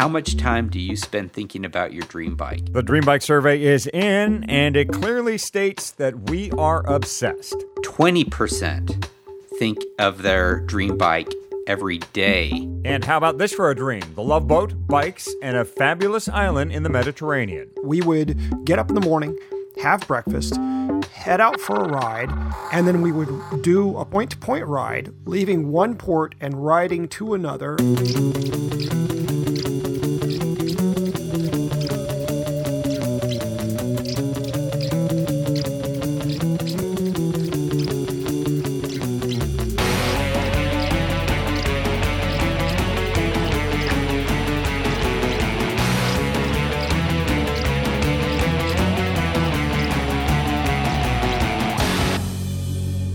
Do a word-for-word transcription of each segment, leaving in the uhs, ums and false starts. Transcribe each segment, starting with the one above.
How much time do you spend thinking about your dream bike? The Dream Bike survey is in, and it clearly states that we are obsessed. twenty percent think of their dream bike every day. And how about this for a dream? The Love Boat, bikes, and a fabulous island in the Mediterranean. We would get up in the morning, have breakfast, head out for a ride, and then we would do a point-to-point ride, leaving one port and riding to another.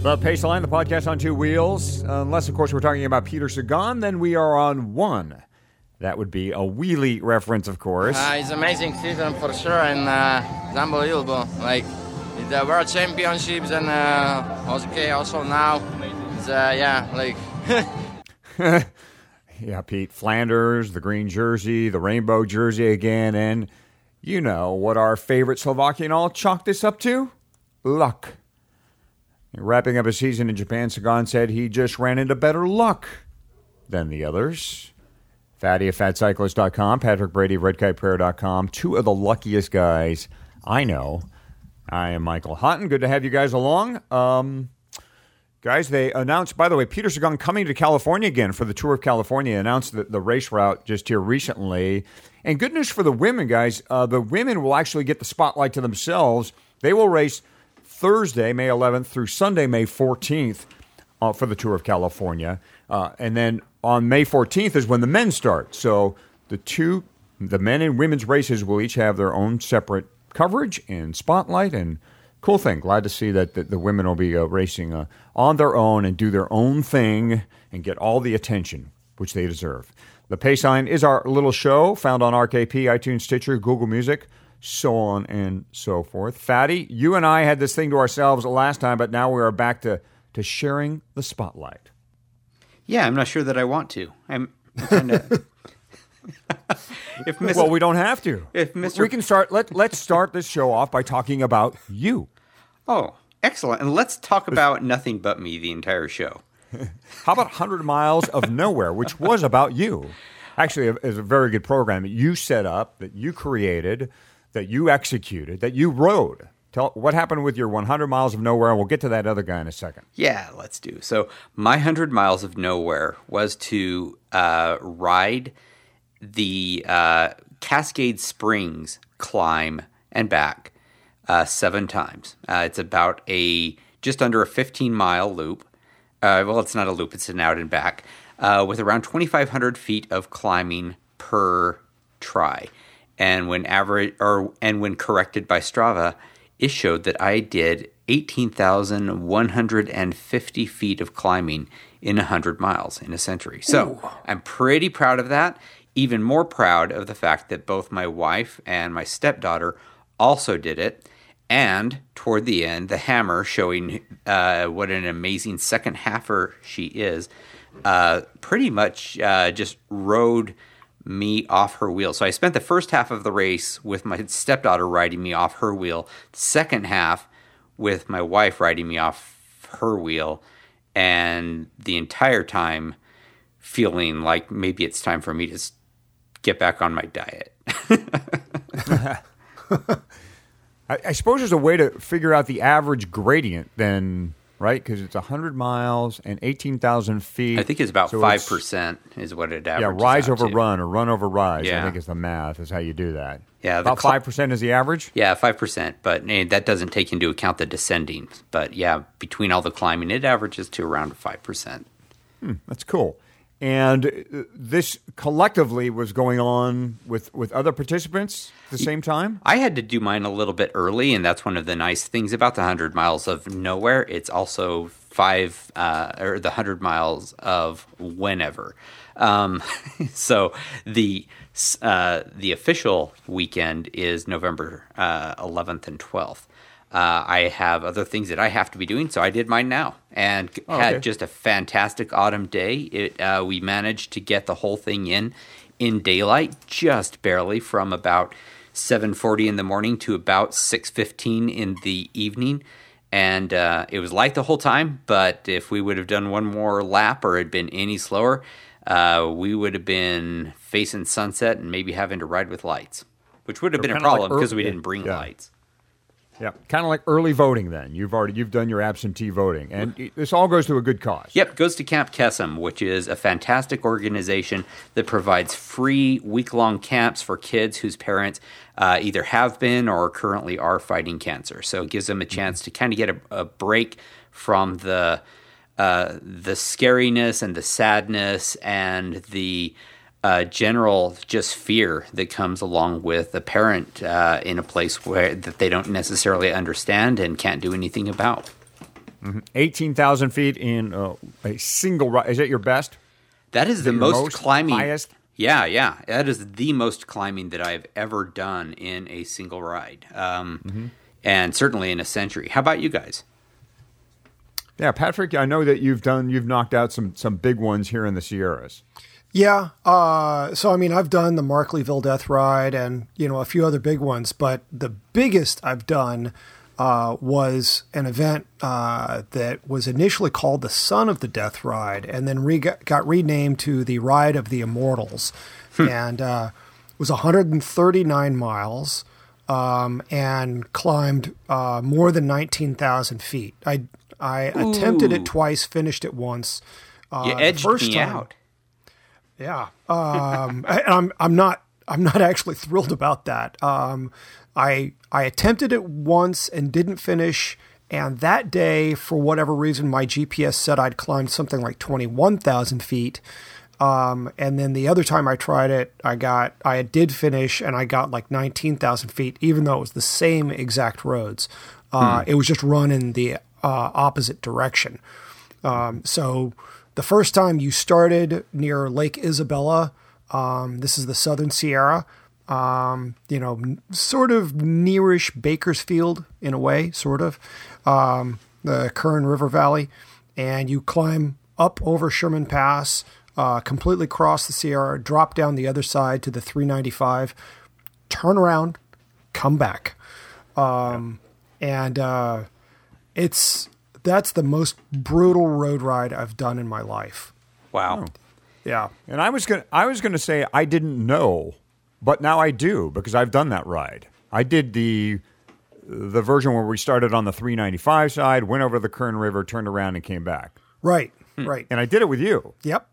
The Paceline, the podcast on two wheels. Unless, of course, we're talking about Peter Sagan, then we are on one. That would be a wheelie reference, of course. Uh, it's an amazing season for sure, and uh, it's unbelievable. Like, the World Championships and uh, okay, also now. It's, uh, yeah, like... yeah, Pete, Flanders, the green jersey, the rainbow jersey again, and you know what our favorite Slovakian all chalked this up to? Luck. Wrapping up his season in Japan, Sagan said he just ran into better luck than the others. Fatty of Fatcyclist dot com, Patrick Brady of Red Kite Prayer dot com, two of the luckiest guys I know. I am Michael Houghton. Good to have you guys along. Um, guys, they announced, by the way, Peter Sagan coming to California again for the Tour of California, announced the, the race route just here recently. And good news for the women, guys. Uh, the women will actually get the spotlight to themselves. They will race Thursday, May eleventh, through Sunday, May fourteenth, uh, for the Tour of California. Uh, and then on May fourteenth is when the men start. So the two, the men and women's races will each have their own separate coverage and spotlight. And cool thing. Glad to see that the, the women will be uh, racing uh, on their own and do their own thing and get all the attention, which they deserve. The Paceline is our little show found on R K P, iTunes, Stitcher, Google Music, so on and so forth. Fatty, you and I had this thing to ourselves last time, but now we are back to, to sharing the spotlight. Yeah, I'm not sure that I want to. I'm kind of... if Mister Well, we don't have to. If Mister We can start... Let, let's start this show off by talking about you. Oh, excellent. And let's talk about nothing but me the entire show. How about one hundred miles of Nowhere, which was about you? Actually, it was a very good program that you set up, that you created... that you executed, that you rode. Tell what happened with your one hundred miles of Nowhere, and we'll get to that other guy in a second. Yeah, let's do. So my one hundred miles of Nowhere was to uh, ride the uh, Cascade Springs climb and back uh, seven times. Uh, it's about a just under a fifteen-mile loop. Uh, well, it's not a loop. It's an out and back uh, with around twenty-five hundred feet of climbing per try. And when average, or and when corrected by Strava, it showed that I did eighteen thousand one hundred fifty feet of climbing in one hundred miles in a century. So Ooh. I'm pretty proud of that. Even more proud of the fact that both my wife and my stepdaughter also did it. And toward the end, the hammer showing uh, what an amazing second halfer she is, uh, pretty much uh, just rode me off her wheel. So I spent the first half of the race with my stepdaughter riding me off her wheel, second half with my wife riding me off her wheel, and the entire time feeling like maybe it's time for me to get back on my diet. I, I suppose there's a way to figure out the average gradient then, right? Because it's one hundred miles and eighteen thousand feet. I think it's about so five percent it's, is what it averages. Yeah, rise over to. run or run over rise. Yeah. I think it's the math is how you do that. Yeah, about cl- five percent is the average? Yeah, five percent. But and that doesn't take into account the descending. But yeah, between all the climbing, it averages to around five percent. Hmm, that's cool. And this collectively was going on with, with other participants at the same time? I had to do mine a little bit early, and that's one of the nice things about the one hundred miles of Nowhere. It's also five uh, or the one hundred miles of whenever. Um, so the uh, the official weekend is November uh, eleventh and twelfth. Uh, I have other things that I have to be doing, so I did mine now and oh, had okay. just a fantastic autumn day. It, uh, we managed to get the whole thing in in daylight, just barely, from about seven forty in the morning to about six fifteen in the evening. And uh, it was light the whole time, but if we would have done one more lap or had been any slower, uh, we would have been facing sunset and maybe having to ride with lights, which would have been a problem because we didn't bring lights. Yeah, kind of like early voting then. You've already you've done your absentee voting, and this all goes to a good cause. Yep, goes to Camp Kesem, which is a fantastic organization that provides free week-long camps for kids whose parents uh, either have been or currently are fighting cancer. So it gives them a chance to kind of get a, a break from the uh, the scariness and the sadness and the Uh, general just fear that comes along with a parent uh, in a place where that they don't necessarily understand and can't do anything about. Mm-hmm. eighteen thousand feet in uh, a single ride. Is that your best? That is, is the that most, most climbing. Highest? Yeah, yeah. That is the most climbing that I've ever done in a single ride, um, mm-hmm. and certainly in a century. How about you guys? Yeah, Patrick, I know that you've done. You've knocked out some some big ones here in the Sierras. Yeah. Uh, so, I mean, I've done the Markleeville Death Ride and, you know, a few other big ones, but the biggest I've done uh, was an event uh, that was initially called the Son of the Death Ride and then re- got renamed to the Ride of the Immortals. Hmm. And uh, it was one hundred thirty-nine miles um, and climbed uh, more than nineteen thousand feet. I, I attempted it twice, finished it once. Uh, you edged the first me time, out. Yeah, um, I, I'm I'm not I'm not actually thrilled about that. Um, I I attempted it once and didn't finish. And that day, for whatever reason, my G P S said I'd climbed something like twenty-one thousand feet. Um, and then the other time I tried it, I got I did finish, and I got like nineteen thousand feet, even though it was the same exact roads. Uh, hmm. It was just run in the uh, opposite direction. Um, so. The first time you started near Lake Isabella, um, this is the Southern Sierra, um, you know, sort of nearish Bakersfield in a way, sort of, um, the Kern River Valley, and you climb up over Sherman Pass, uh, completely cross the Sierra, drop down the other side to the three ninety-five, turn around, come back. Um, yeah. And uh, it's... That's the most brutal road ride I've done in my life. Wow. Oh. Yeah. And I was going I was going to say I didn't know, but now I do because I've done that ride. I did the the version where we started on the three ninety-five side, went over the Kern River, turned around and came back. Right. Hmm. Right. And I did it with you. Yep.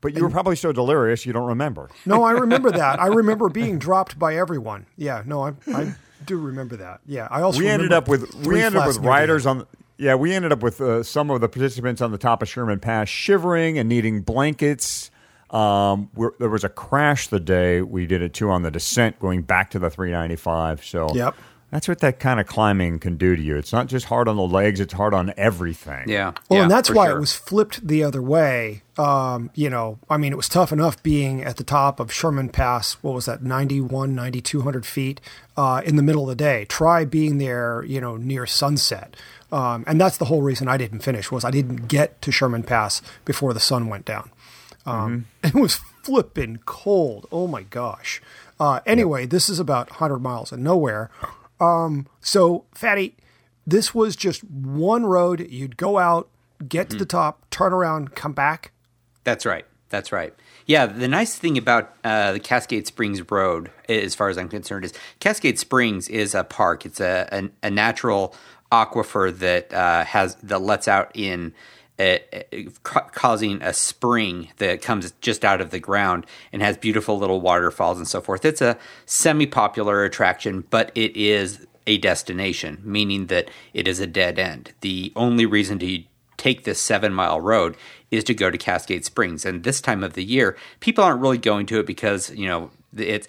But you and, were probably so delirious you don't remember. No, I remember that. I remember being dropped by everyone. Yeah, no, I I do remember that. Yeah, I also We ended up with we ended up with riders on the, Yeah, we ended up with uh, some of the participants on the top of Sherman Pass shivering and needing blankets. Um, there was a crash the day we did it, too, on the descent going back to the three ninety-five. So yep. That's what that kind of climbing can do to you. It's not just hard on the legs. It's hard on everything. Yeah. Well, yeah, and that's why sure. It was flipped the other way. Um, you know, I mean, it was tough enough being at the top of Sherman Pass. What was that, ninety-one, ninety-two hundred feet uh, in the middle of the day. Try being there, you know, near sunset. Um, and that's the whole reason I didn't finish was I didn't get to Sherman Pass before the sun went down. Um, mm-hmm. It was flipping cold. Oh, my gosh. Uh, anyway, yep. This is about one hundred miles of nowhere. Um, so, Fatty, this was just one road. You'd go out, get mm-hmm. to the top, turn around, come back. That's right. That's right. Yeah, the nice thing about uh, the Cascade Springs Road, as far as I'm concerned, is Cascade Springs is a park. It's a, a, a natural aquifer that uh, has that lets out in, uh, ca- causing a spring that comes just out of the ground and has beautiful little waterfalls and so forth. It's a semi-popular attraction, but it is a destination, meaning that it is a dead end. The only reason to take this seven-mile road is to go to Cascade Springs, and this time of the year, people aren't really going to it because you know it's.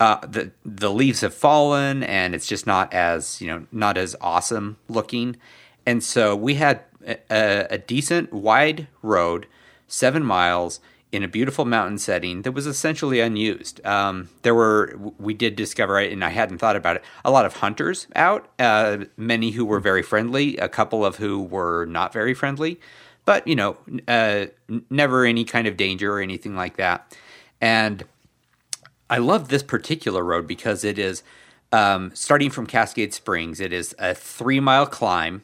Uh, the the leaves have fallen and it's just not as, you know, not as awesome looking. And so we had a, a decent wide road, seven miles in a beautiful mountain setting that was essentially unused. Um, there were, we did discover, and I hadn't thought about it, a lot of hunters out, uh, many who were very friendly, a couple of who were not very friendly, but, you know, uh, never any kind of danger or anything like that. And I love this particular road because it is, um, starting from Cascade Springs, it is a three-mile climb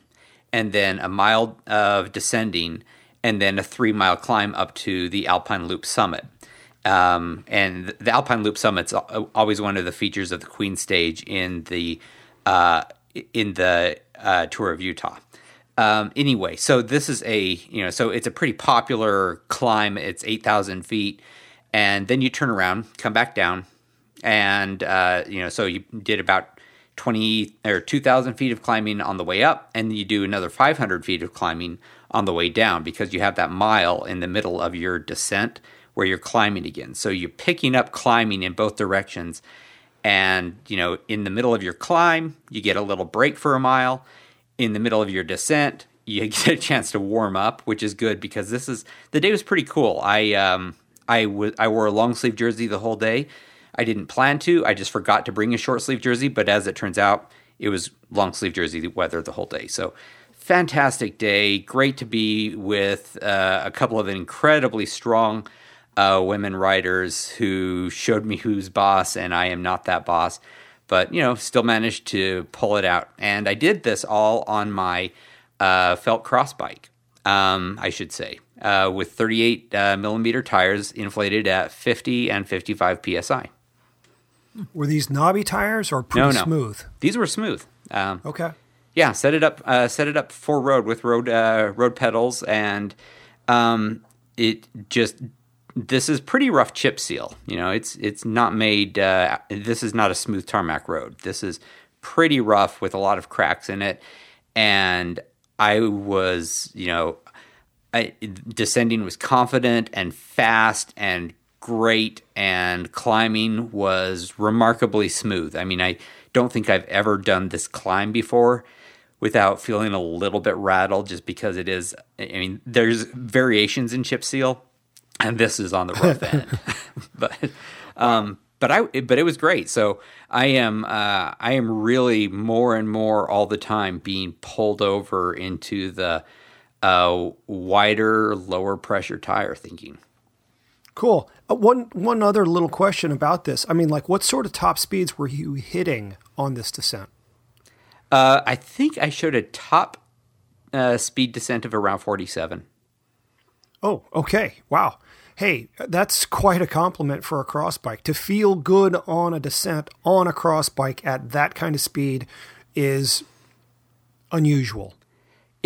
and then a mile of descending and then a three-mile climb up to the Alpine Loop summit. Um, and the Alpine Loop summit's always one of the features of the Queen Stage in the uh, in the uh, Tour of Utah. Um, anyway, so this is a, you know, so it's a pretty popular climb. It's eight thousand feet. And then you turn around, come back down, and, uh, you know, so you did about twenty or two thousand feet of climbing on the way up, and you do another five hundred feet of climbing on the way down because you have that mile in the middle of your descent where you're climbing again. So you're picking up climbing in both directions, and, you know, in the middle of your climb, you get a little break for a mile. In the middle of your descent, you get a chance to warm up, which is good because this is, the day was pretty cool. I, um... I, w- I wore a long-sleeve jersey the whole day. I didn't plan to. I just forgot to bring a short-sleeve jersey, but as it turns out, it was long-sleeve jersey weather the whole day. So fantastic day. Great to be with uh, a couple of incredibly strong uh, women riders who showed me who's boss, and I am not that boss. But, you know, still managed to pull it out. And I did this all on my uh, felt cross bike, um, I should say. Uh, with thirty-eight millimeter tires inflated at fifty and fifty-five P S I. Were these knobby tires or pretty no, no. smooth? These were smooth. Um, okay. Yeah, set it up. Uh, set it up for road with road uh, road pedals, and um, it just this is pretty rough chip seal. You know, it's it's not made. Uh, this is not a smooth tarmac road. This is pretty rough with a lot of cracks in it, and I was you know. I, descending was confident and fast and great, and climbing was remarkably smooth. I mean, I don't think I've ever done this climb before without feeling a little bit rattled just because it is, I mean, there's variations in chip seal, and this is on the rough end. But um, but I but it was great. So I am uh, I am really more and more all the time being pulled over into the Uh, wider, lower pressure tire thinking. Cool. Uh, one one other little question about this. I mean, like, what sort of top speeds were you hitting on this descent? Uh, I think I showed a top uh, speed descent of around forty-seven. Oh, okay. Wow. Hey, that's quite a compliment for a cross bike. To feel good on a descent on a cross bike at that kind of speed is unusual.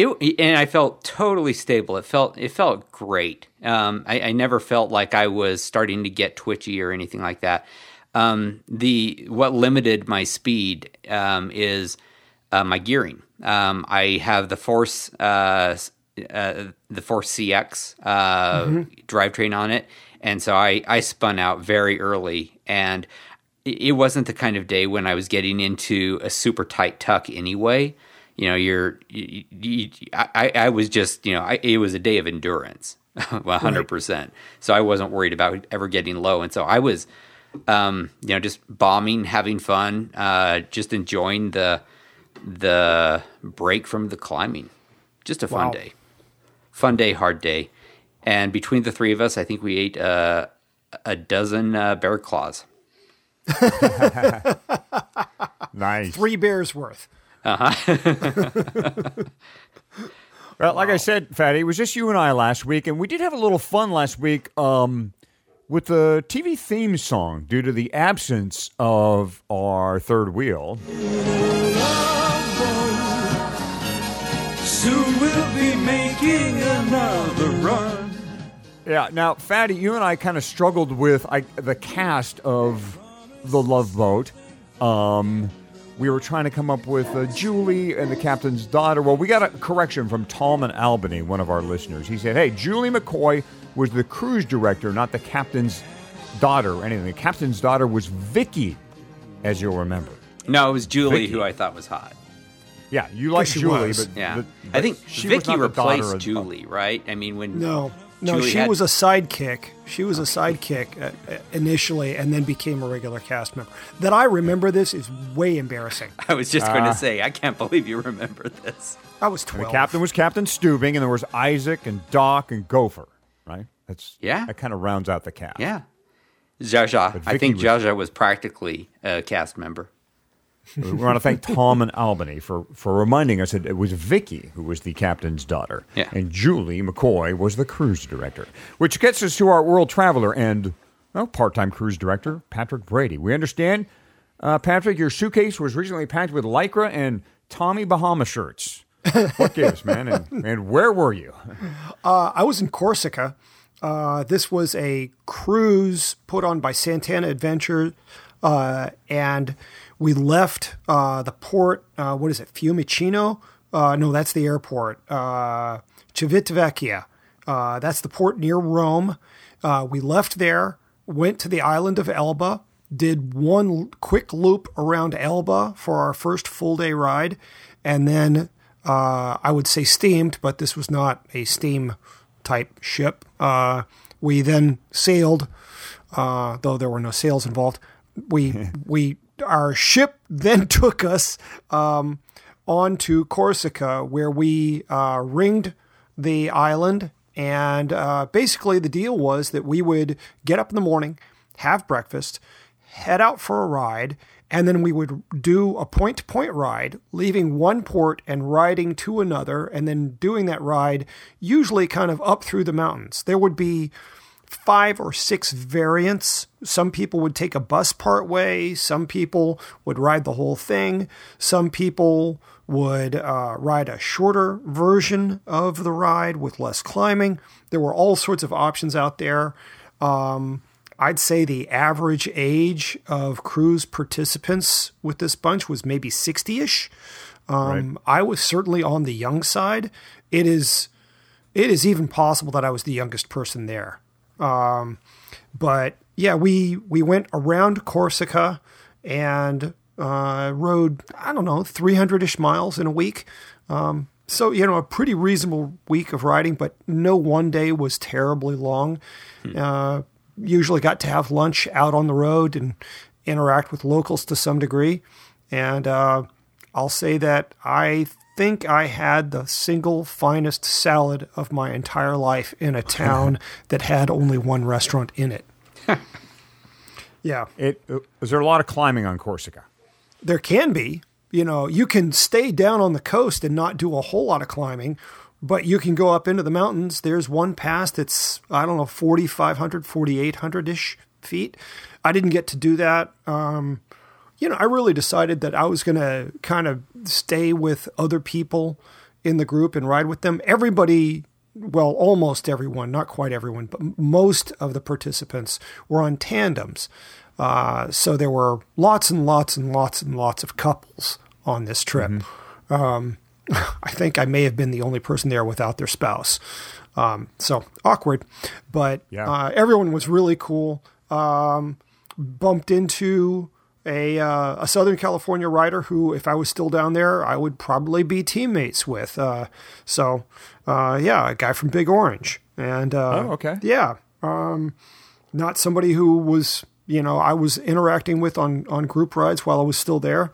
It, and I felt totally stable. It felt it felt great. Um, I, I never felt like I was starting to get twitchy or anything like that. Um, the what limited my speed um, is uh, my gearing. Um, I have the Force uh, uh, the Force C X uh, mm-hmm. drivetrain on it, and so I, I spun out very early. And it wasn't the kind of day when I was getting into a super tight tuck anyway. You know, you're, you, you, I, I was just, you know, I, it was a day of endurance, one hundred percent. Right. So I wasn't worried about ever getting low. And so I was, um, you know, just bombing, having fun, uh, just enjoying the the break from the climbing. Just a fun wow. day. Fun day, hard day. And between the three of us, I think we ate uh, a dozen uh, bear claws. Nice. Three bears worth. Uh-huh. Well, like wow. I said, Fatty, it was just you and I last week, and we did have a little fun last week um, with the T V theme song due to the absence of our third wheel. Soon we'll be making another run. Yeah, now, Fatty, you and I kind of struggled with I, the cast of The Love Boat. Um... We were trying to come up with uh, Julie and the captain's daughter. Well, we got a correction from Tom in Albany, one of our listeners. He said, hey, Julie McCoy was the cruise director, not the captain's daughter or anything. The captain's daughter was Vicky, as you'll remember. No, it was Julie, Vicky. Who I thought was hot. Yeah, you like Julie, was. but... Yeah. The, the, I think Vicky replaced of, Julie, right? I mean, when... No, no, Julie she had... was a sidekick. She was a sidekick initially and then became a regular cast member. That I remember this is way embarrassing. I was just uh, going to say, I can't believe you remember this. I was twelve. And the captain was Captain Steubing, and there was Isaac and Doc and Gopher, right? That's, yeah. That kind of rounds out the cast. Yeah. Jaja. I think was, Jaja was practically a cast member. We want to thank Tom and Albany for, for reminding us that it was Vicky who was the captain's daughter. Yeah. And Julie McCoy was the cruise director. Which gets us to our world traveler and well, part-time cruise director, Patrick Brady. We understand, uh, Patrick, your suitcase was recently packed with Lycra and Tommy Bahama shirts. What gives, man? And, and where were you? Uh, I was in Corsica. Uh, this was a cruise put on by Santana Adventures, uh, and we left uh, the port, uh, what is it, Fiumicino? Uh, no, that's the airport. Uh, Civitavecchia. Uh, that's the port near Rome. Uh, we left there, went to the island of Elba, did one quick loop around Elba for our first full-day ride, and then uh, I would say steamed, but this was not a steam type ship. Uh, we then sailed, uh, though there were no sails involved. We we our ship then took us um, on to Corsica, where we uh, ringed the island, and uh, basically the deal was that we would get up in the morning, have breakfast, head out for a ride, and then we would do a point-to-point ride, leaving one port and riding to another, and then doing that ride usually kind of up through the mountains. There would be five or six variants. Some people would take a bus part way. Some people would ride the whole thing. Some people would uh, ride a shorter version of the ride with less climbing. There were all sorts of options out there. Um... I'd say the average age of cruise participants with this bunch was maybe sixty-ish. Um, right. I was certainly on the young side. It is it is even possible that I was the youngest person there. Um, but, yeah, we, we went around Corsica and uh, rode, I don't know, three hundred-ish miles in a week. Um, so, you know, a pretty reasonable week of riding, but no one day was terribly long. Hmm. Uh usually got to have lunch out on the road and interact with locals to some degree. And uh, I'll say that I think I had the single finest salad of my entire life in a town that had only one restaurant in it. Yeah. It, is there a lot of climbing on Corsica? There can be. You know, you can stay down on the coast and not do a whole lot of climbing, but you can go up into the mountains. There's one pass that's, I don't know, forty-five hundred, forty-eight hundred-ish feet. I didn't get to do that. Um, you know, I really decided that I was going to kind of stay with other people in the group and ride with them. Everybody, well, almost everyone, not quite everyone, but most of the participants were on tandems. Uh, so there were lots and lots and lots and lots of couples on this trip. Mm-hmm. Um I think I may have been the only person there without their spouse. Um, so awkward, but yeah. uh, everyone was really cool. Um, bumped into a, uh, a Southern California rider who, if I was still down there, I would probably be teammates with. Uh, so uh, yeah, a guy from Big Orange. And uh, oh, okay. Yeah. Um, not somebody who was, you know, I was interacting with on, on group rides while I was still there.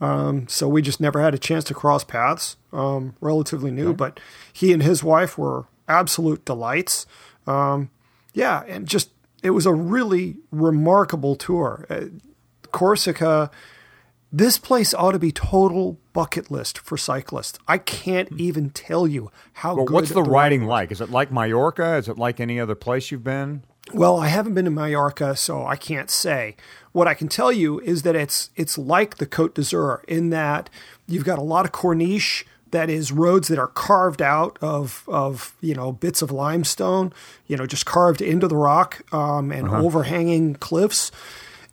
Um, so we just never had a chance to cross paths, um, relatively new, okay. But he and his wife were absolute delights. Um, yeah. And just, it was a really remarkable tour. Uh, Corsica, this place ought to be total bucket list for cyclists. I can't even tell you how well, good. What's the, the riding was. Like? Is it like Mallorca? Is it like any other place you've been? Well, I haven't been to Mallorca, so I can't say. What I can tell you is that it's it's like the Côte d'Azur in that you've got a lot of corniche, that is roads that are carved out of, of you know, bits of limestone, you know, just carved into the rock um, and uh-huh. overhanging cliffs.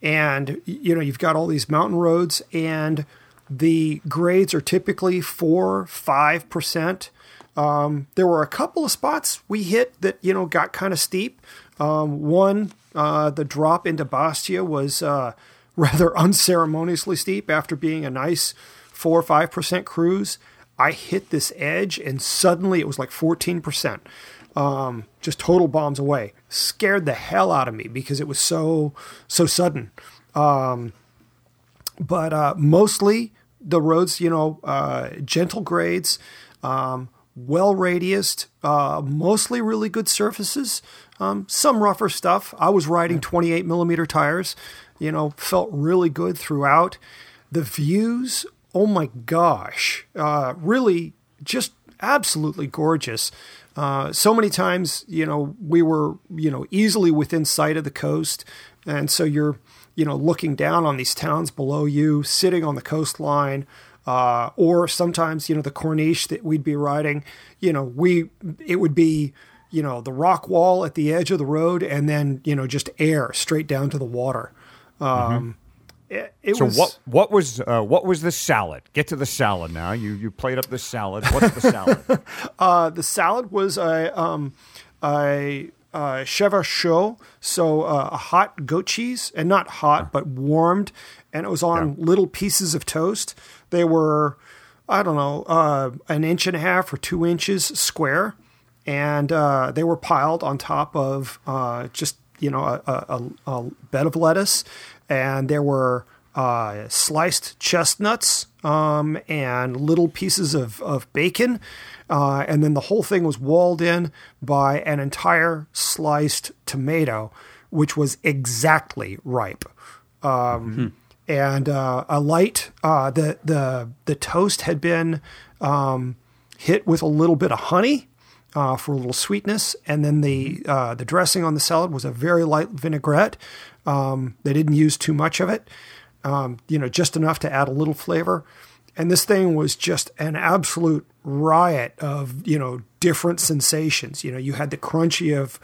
And, you know, you've got all these mountain roads, and the grades are typically four, five percent. Um, there were a couple of spots we hit that, you know, got kind of steep. Um, one, uh, the drop into Bastia was uh, rather unceremoniously steep after being a nice four or five percent cruise. I hit this edge, and suddenly it was like fourteen percent. Um, just total bombs away. Scared the hell out of me because it was so, so sudden. Um, but uh, mostly the roads, you know, uh, gentle grades, um, well radiused, uh, mostly really good surfaces. um, some rougher stuff. I was riding twenty-eight millimeter tires, you know, felt really good throughout. The views, oh my gosh, uh, really just absolutely gorgeous. Uh, so many times, you know, we were, you know, easily within sight of the coast. And so you're, you know, looking down on these towns below you, sitting on the coastline, uh, or sometimes, you know, the Corniche that we'd be riding, you know, we, it would be, you know, the rock wall at the edge of the road and then, you know, just air straight down to the water. Um, mm-hmm. it, it so was, what, what was, uh, what was the salad? Get to the salad now. You, you played up the salad. What's the salad? uh, the salad was, a um, I, Uh, chèvre chaud, so uh, a hot goat cheese, and not hot, but warmed, and it was on yeah. little pieces of toast. They were, I don't know, uh, an inch and a half or two inches square, and uh, they were piled on top of uh, just, you know, a, a, a bed of lettuce, and there were uh, sliced chestnuts um, and little pieces of, of bacon. Uh, and then the whole thing was walled in by an entire sliced tomato, which was exactly ripe. Um, mm-hmm. And uh, a light, uh, the the the toast had been um, hit with a little bit of honey uh, for a little sweetness. And then the uh, the dressing on the salad was a very light vinaigrette. Um, they didn't use too much of it, um, you know, just enough to add a little flavor. And this thing was just an absolute riot of, you know, different sensations. You know, you had the crunchy of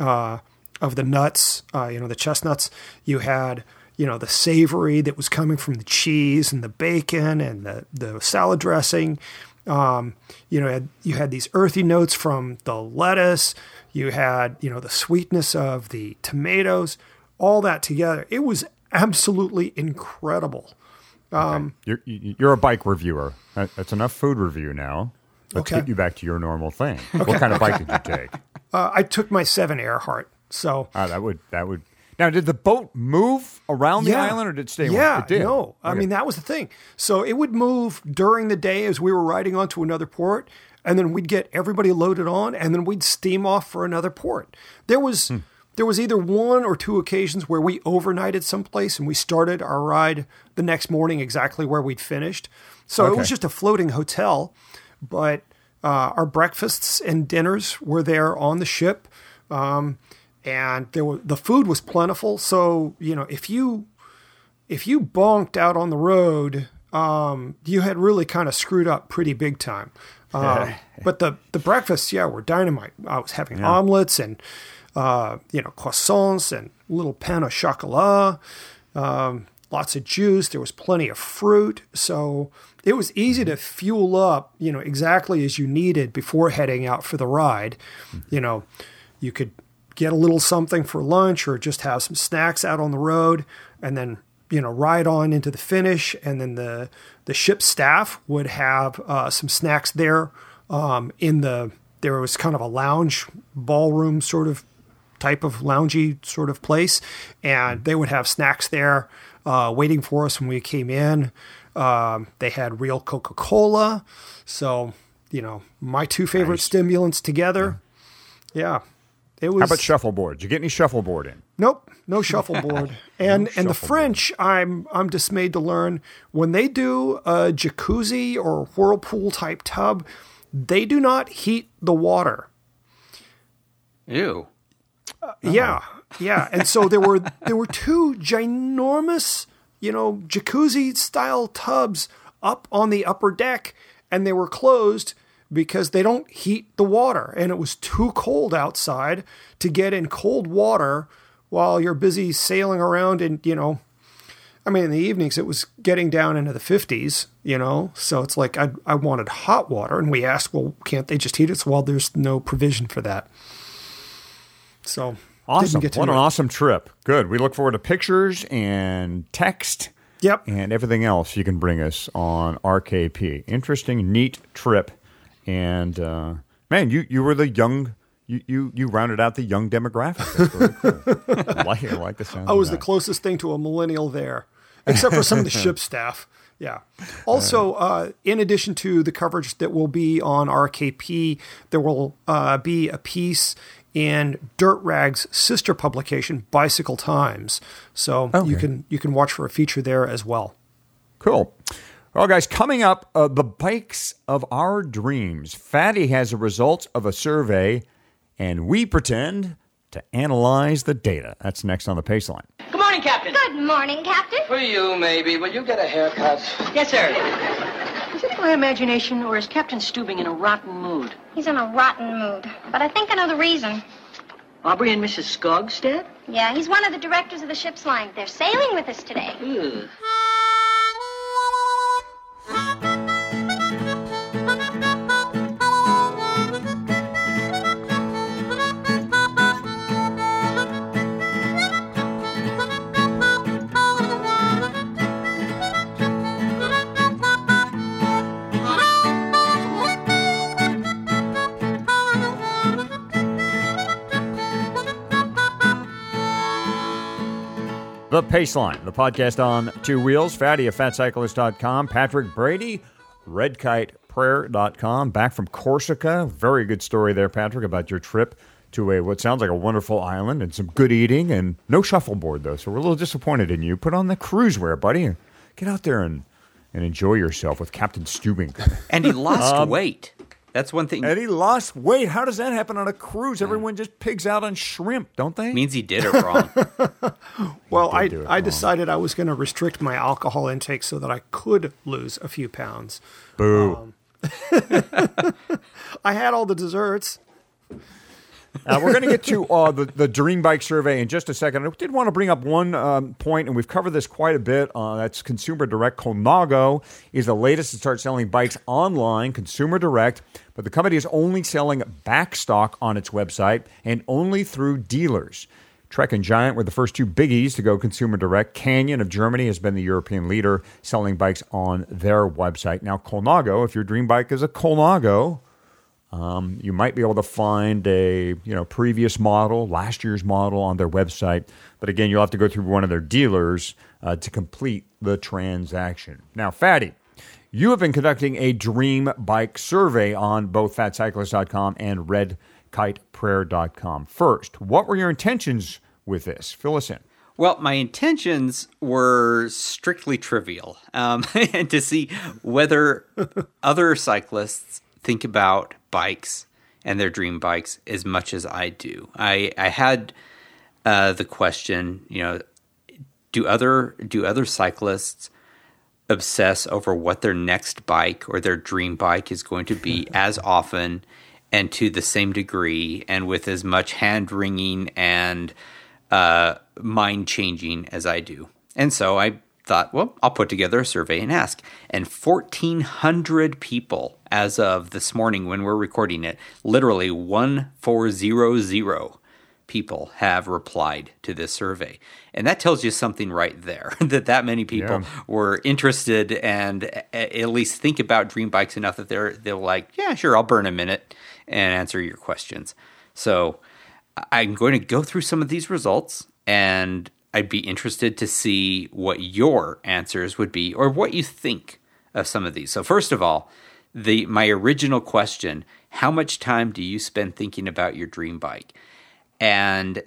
uh, of the nuts, uh, you know, the chestnuts. You had, you know, the savory that was coming from the cheese and the bacon and the, the salad dressing. Um, you know, had, you had these earthy notes from the lettuce. You had, you know, the sweetness of the tomatoes, all that together. It was absolutely incredible. Um, okay. you're, you're a bike reviewer. That's enough food review now. Let's okay. get you back to your normal thing. Okay. What kind of bike did you take? Uh, I took my seven Earhart. So uh, that would that would. Now, did the boat move around yeah. the island, or did it stay? Yeah, it did. no. Okay. I mean, that was the thing. So it would move during the day as we were riding onto another port, and then we'd get everybody loaded on, and then we'd steam off for another port. There was hmm. There was either one or two occasions where we overnighted someplace and we started our ride the next morning exactly where we'd finished. So okay. it was just a floating hotel, but uh, our breakfasts and dinners were there on the ship, um, and there were, the food was plentiful. So, you know, if you if you bonked out on the road, um, you had really kind of screwed up pretty big time. Uh, but the, the breakfasts, yeah, were dynamite. I was having yeah. omelets and Uh, you know, croissants and little pan au chocolat, um, lots of juice. There was plenty of fruit. So it was easy to fuel up, you know, exactly as you needed before heading out for the ride. You know, you could get a little something for lunch or just have some snacks out on the road and then, you know, ride on into the finish. And then the, the ship staff would have uh, some snacks there um, in the, there was kind of a lounge ballroom sort of type of loungy sort of place, and they would have snacks there uh, waiting for us when we came in. Um, they had real Coca-Cola, so you know my two favorite nice. stimulants together. Yeah. yeah, it was. How about shuffleboard? Did you get any shuffleboard in? Nope, no shuffleboard. and no and shuffleboard. The French, I'm I'm dismayed to learn when they do a jacuzzi or whirlpool type tub, they do not heat the water. Ew. Uh, yeah, yeah, and so there were there were two ginormous, you know, jacuzzi style tubs up on the upper deck, and they were closed because they don't heat the water, and it was too cold outside to get in cold water while you're busy sailing around. And you know, I mean, in the evenings it was getting down into the fifties, you know, so it's like I I wanted hot water, and we asked, well, can't they just heat it? So, well, there's no provision for that. So awesome. What an awesome trip. Good. We look forward to pictures and text yep. and everything else you can bring us on R K P. Interesting, neat trip. And uh, man, you, you were the young, you, you, you rounded out the young demographic. That's really cool. I, like, I like the sound. I was the closest thing to a millennial there, except for some of the ship staff. Yeah. Also, uh, in addition to the coverage that will be on R K P, there will uh, be a piece and Dirt Rag's sister publication, Bicycle Times. So okay. you can you can watch for a feature there as well. Cool. Well, guys, coming up, uh, the bikes of our dreams. Fatty has the results of a survey, and we pretend to analyze the data. That's next on the Paceline. Good morning, Captain. Good morning, Captain. For you, maybe. Will you get a haircut? Yes, sir. Is it my imagination, or is Captain Steubing in a rotten mood? He's in a rotten mood, but I think I know the reason. Aubrey and Missus Scoggs dead? Yeah, he's one of the directors of the ship's line. They're sailing with us today. Ugh. The Paceline, the podcast on two wheels. Fatty of Fat Cyclist dot com, Patrick Brady, Red Kite Prayer dot com, back from Corsica. Very good story there, Patrick, about your trip to a what sounds like a wonderful island and some good eating and no shuffleboard, though, so we're a little disappointed in you. Put on the cruise wear, buddy, and get out there and, and enjoy yourself with Captain Steubing. And he lost um, weight. That's one thing. And he lost weight. How does that happen on a cruise? Yeah. Everyone just pigs out on shrimp, don't they? Means he did it wrong. Well, I, it I wrong. decided I was going to restrict my alcohol intake so that I could lose a few pounds. Boo. Um, I had all the desserts. Uh, we're going to get to uh, the, the Dream Bike survey in just a second. I did want to bring up one um, point, and we've covered this quite a bit. Uh, that's Consumer Direct. Colnago is the latest to start selling bikes online, Consumer Direct. But the company is only selling back stock on its website and only through dealers. Trek and Giant were the first two biggies to go Consumer Direct. Canyon of Germany has been the European leader selling bikes on their website. Now, Colnago, if your dream bike is a Colnago, Um, you might be able to find a you know previous model, last year's model on their website. But again, you'll have to go through one of their dealers uh, to complete the transaction. Now, Fatty, you have been conducting a dream bike survey on both Fat Cyclist dot com and Red Kite Prayer dot com. First, what were your intentions with this? Fill us in. Well, my intentions were strictly trivial, um, and to see whether other cyclists think about bikes and their dream bikes as much as I do. I, I had uh, the question, you know, do other do other cyclists obsess over what their next bike or their dream bike is going to be as often and to the same degree and with as much hand-wringing and uh, mind-changing as I do? And so I thought, well, I'll put together a survey and ask. And fourteen hundred people, as of this morning when we're recording it, literally one thousand four hundred people have replied to this survey. And that tells you something right there, that that many people yeah. were interested and at least think about dream bikes enough that they're, they're like, yeah, sure, I'll burn a minute and answer your questions. So I'm going to go through some of these results, and I'd be interested to see what your answers would be or what you think of some of these. So first of all, the my original question, how much time do you spend thinking about your dream bike? And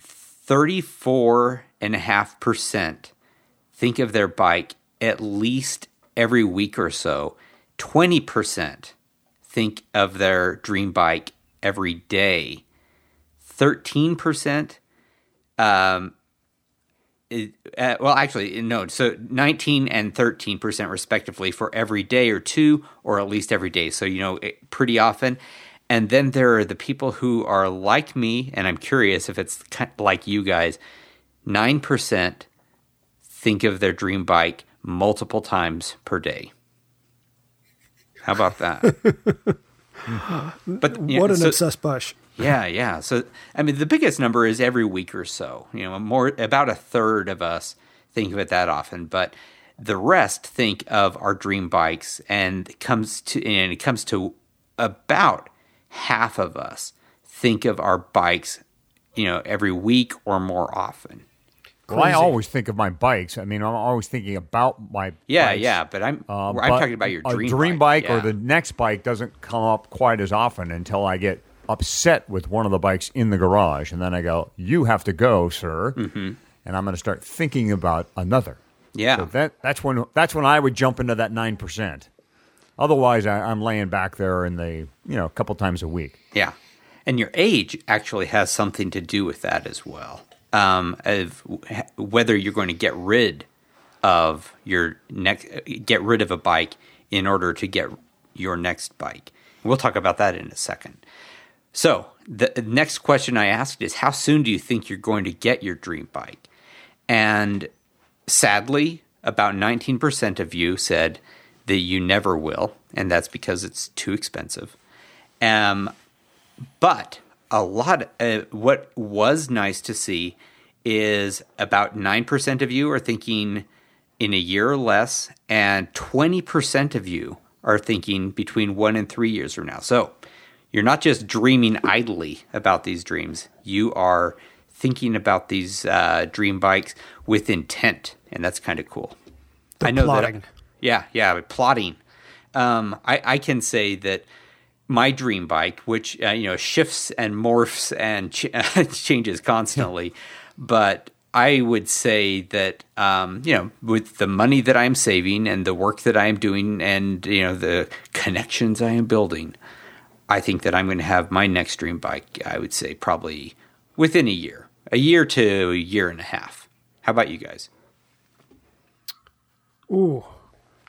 thirty-four point five percent think of their bike at least every week or so. twenty percent think of their dream bike every day. thirteen percent um It, uh, well, actually, no. So nineteen and thirteen percent respectively for every day or two, or at least every day. So, you know, it, pretty often. And then there are the people who are like me, and I'm curious if it's like you guys, nine percent think of their dream bike multiple times per day. How about that? But What know, an so, obsessed bush. Yeah, yeah. So, I mean, the biggest number is every week or so. You know, more about a third of us think of it that often, but the rest think of our dream bikes, and it comes to and it comes to about half of us think of our bikes, you know, every week or more often. Well, I always think of my bikes. I mean, I'm always thinking about my yeah, bikes. Yeah, yeah, but I'm uh, I'm but talking about your dream bike. A dream bike, bike yeah. or the next bike doesn't come up quite as often until I get upset with one of the bikes in the garage, and then I go, you have to go, sir, mm-hmm. and I'm going to start thinking about another. Yeah. So that, that's when that's when I would jump into that nine percent. Otherwise, I, I'm laying back there in the, you know, a couple times a week. Yeah. And your age actually has something to do with that as well, um, of whether you're going to get rid of your next, get rid of a bike in order to get your next bike. We'll talk about that in a second. So the next question I asked is, how soon do you think you're going to get your dream bike? And sadly, about nineteen percent of you said that you never will, and that's because it's too expensive. Um, but a lot of, uh, what was nice to see is about nine percent of you are thinking in a year or less, and twenty percent of you are thinking between one and three years from now. So you're not just dreaming idly about these dreams. You are thinking about these uh, dream bikes with intent, and that's kind of cool. The I know plotting. That, yeah, yeah, plotting. Um, I, I can say that my dream bike, which uh, you know shifts and morphs and ch- changes constantly, but I would say that um, you know, with the money that I'm saving and the work that I am doing, and you know the connections I am building, I think that I'm going to have my next dream bike. I would say probably within a year, a year to a year and a half. How about you guys? Ooh,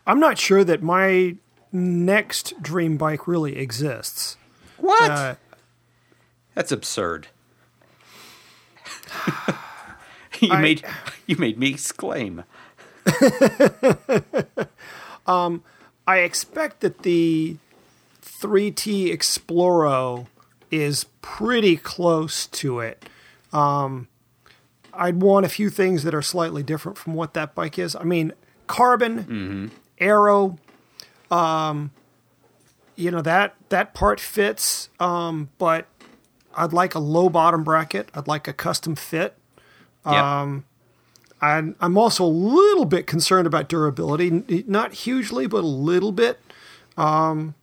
I'm not sure that my next dream bike really exists. What? Uh, That's absurd. You I, made you made me exclaim. um, I expect that the three T Exploro is pretty close to it. Um, I'd want a few things that are slightly different from what that bike is. I mean, carbon, mm-hmm. aero, um, you know, that that part fits. Um, but I'd like a low bottom bracket. I'd like a custom fit. Yep. Um, I'm, I'm also a little bit concerned about durability, not hugely, but a little bit. Um,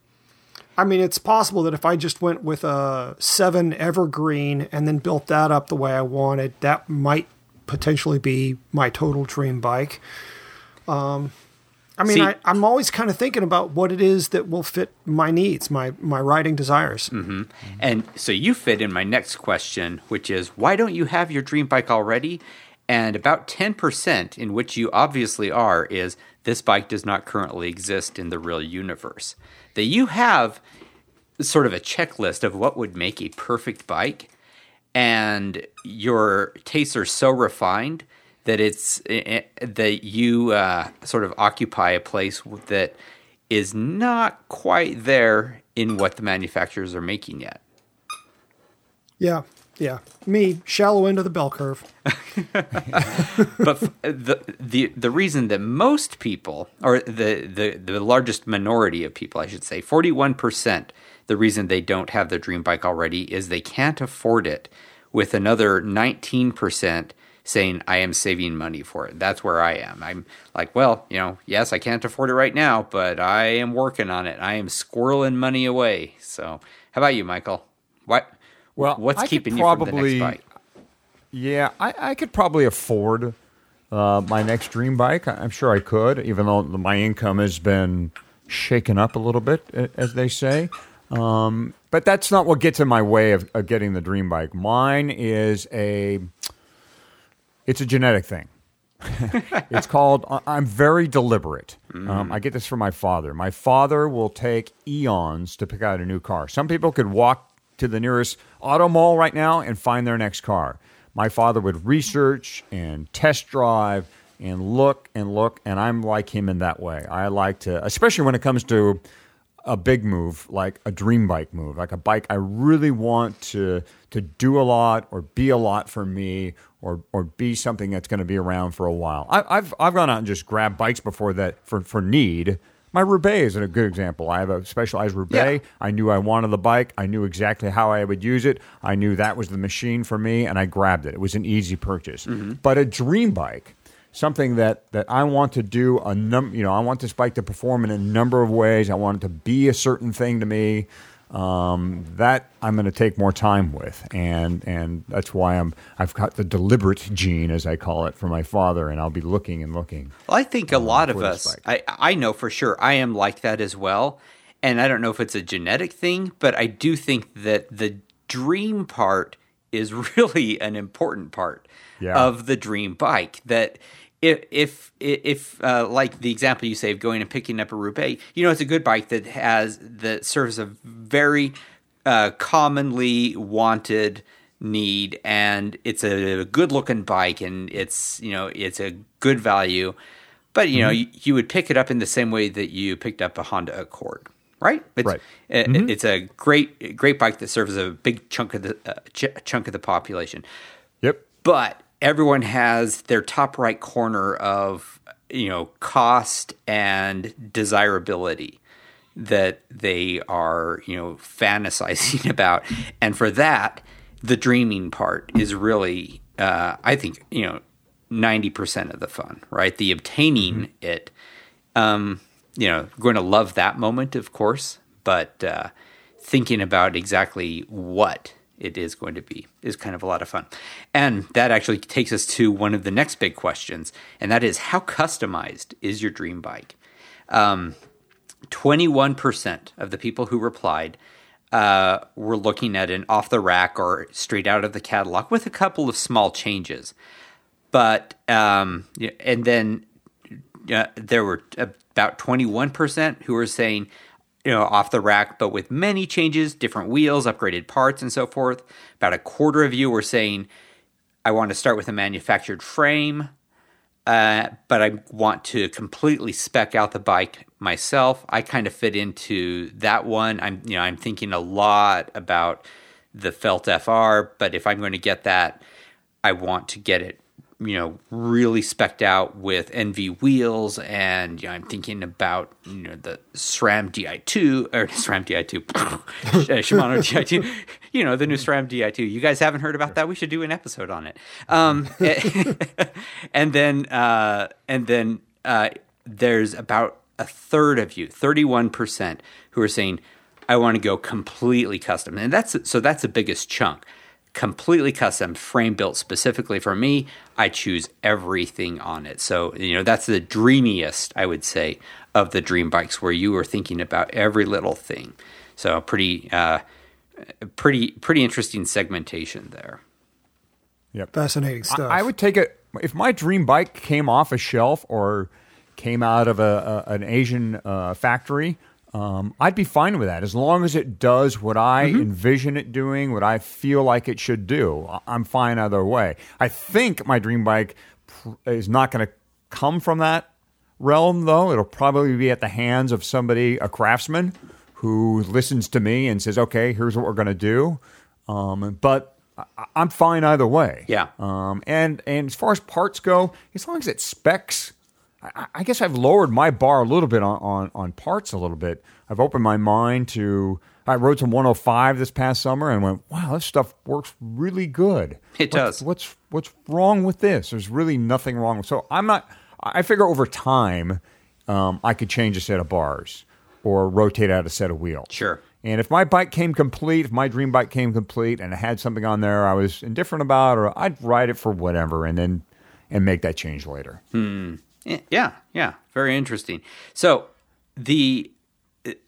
I mean, it's possible that if I just went with a seven Evergreen and then built that up the way I wanted, that might potentially be my total dream bike. Um, I mean, See, I, I'm always kind of thinking about what it is that will fit my needs, my, my riding desires. Mm-hmm. And so you fit in my next question, which is, why don't you have your dream bike already? And about ten percent, in which you obviously are, is this bike does not currently exist in the real universe. That you have sort of a checklist of what would make a perfect bike, and your tastes are so refined that it's that you uh, sort of occupy a place that is not quite there in what the manufacturers are making yet. Yeah, yeah. Me, shallow end of the bell curve. But the the the reason that most people, or the, the, the largest minority of people, I should say, forty-one percent, the reason they don't have their dream bike already is they can't afford it, with another nineteen percent saying, I am saving money for it. That's where I am. I'm like, well, you know, yes, I can't afford it right now, but I am working on it. I am squirreling money away. So how about you, Michael? What? Well, what's I keeping probably, you from the next bike? Yeah, I, I could probably afford uh, my next dream bike. I'm sure I could, even though my income has been shaken up a little bit, as they say. Um, but that's not what gets in my way of, of getting the dream bike. Mine is a... It's a genetic thing. It's called, I'm very deliberate. Mm. Um, I get this from my father. My father will take eons to pick out a new car. Some people could walk to the nearest auto mall right now and find their next car. My father would research and test drive and look and look, and I'm like him in that way. I like to, especially when it comes to a big move, like a dream bike move, like a bike I really want to to do a lot, or be a lot for me, or or be something that's going to be around for a while. I, I've I've gone out and just grabbed bikes before that for, for need. My Roubaix is a good example. I have a Specialized Roubaix. Yeah. I knew I wanted the bike. I knew exactly how I would use it. I knew that was the machine for me, and I grabbed it. It was an easy purchase. Mm-hmm. But a dream bike, something that, that I want to do, a num- you know, I want this bike to perform in a number of ways. I want it to be a certain thing to me. Um, that I'm going to take more time with, and and that's why I'm I've got the deliberate gene, as I call it, for my father, and I'll be looking and looking. Well, I think a um, lot of us, I, I know for sure, I am like that as well, and I don't know if it's a genetic thing, but I do think that the dream part is really an important part yeah. of the dream bike. That if if if uh, like the example you say of going and picking up a Roubaix, you know, it's a good bike that has that serves a very uh, commonly wanted need, and it's a good looking bike, and it's you know it's a good value. But you know mm-hmm. you, you would pick it up in the same way that you picked up a Honda Accord, right? It's, right. It, mm-hmm. it's a great great bike that serves a big chunk of the uh, ch- chunk of the population. Yep, but everyone has their top right corner of, you know, cost and desirability that they are, you know, fantasizing about. And for that, the dreaming part is really, uh, I think, you know, ninety percent of the fun, right? The obtaining mm-hmm. it, um, you know, going to love that moment, of course, but uh, thinking about exactly what it is going to be is kind of a lot of fun. And that actually takes us to one of the next big questions, and that is, how customized is your dream bike? Um, twenty-one percent of the people who replied uh, were looking at an off-the-rack or straight out of the catalog with a couple of small changes. But um, and then uh, there were about twenty-one percent who were saying, you know, off the rack, but with many changes, different wheels, upgraded parts, and so forth. About a quarter of you were saying, I want to start with a manufactured frame, uh, but I want to completely spec out the bike myself. I kind of fit into that one. I'm, you know, I'm thinking a lot about the Felt F R, but if I'm going to get that, I want to get it, you know, really spec'd out with Envy wheels, and you know, I'm thinking about, you know, the SRAM D I two or SRAM D I two, Shimano D I two, you know, the new SRAM D I two. You guys haven't heard about that? We should do an episode on it. Um, and then, uh, and then uh, there's about a third of you, thirty-one percent, who are saying, I want to go completely custom, and that's so that's the biggest chunk. Completely custom, frame built specifically for me. I choose everything on it. So, you know, that's the dreamiest, I would say, of the dream bikes, where you are thinking about every little thing. So pretty, uh, pretty, pretty interesting segmentation there. Yep. Fascinating stuff. I, I would take it, if my dream bike came off a shelf or came out of a, a an Asian uh, factory, Um, I'd be fine with that, as long as it does what I mm-hmm. envision it doing, what I feel like it should do. I'm fine either way. I think my dream bike pr- is not going to come from that realm, though. It'll probably be at the hands of somebody, a craftsman, who listens to me and says, okay, here's what we're going to do. Um, but I- I'm fine either way. Yeah. Um, and, and as far as parts go, as long as it specs, I guess I've lowered my bar a little bit on, on, on parts a little bit. I've opened my mind to, I rode some one oh five this past summer and went, wow, this stuff works really good. It does. What's, what's, what's wrong with this? There's really nothing wrong with. So I'm not, I figure over time, um, I could change a set of bars or rotate out a set of wheels. Sure. And if my bike came complete, if my dream bike came complete and it had something on there I was indifferent about, or I'd ride it for whatever and then, and make that change later. Hmm. Yeah, yeah, very interesting. So the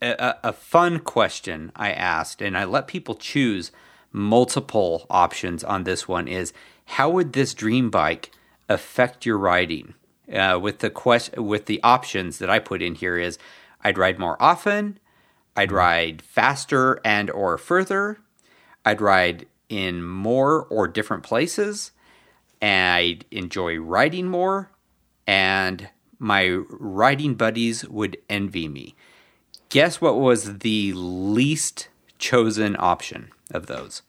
a, a fun question I asked, and I let people choose multiple options on this one, is how would this dream bike affect your riding? Uh, with the question, with the options that I put in here is, I'd ride more often, I'd ride faster and or further, I'd ride in more or different places, and I'd enjoy riding more, and my riding buddies would envy me. Guess what was the least chosen option of those?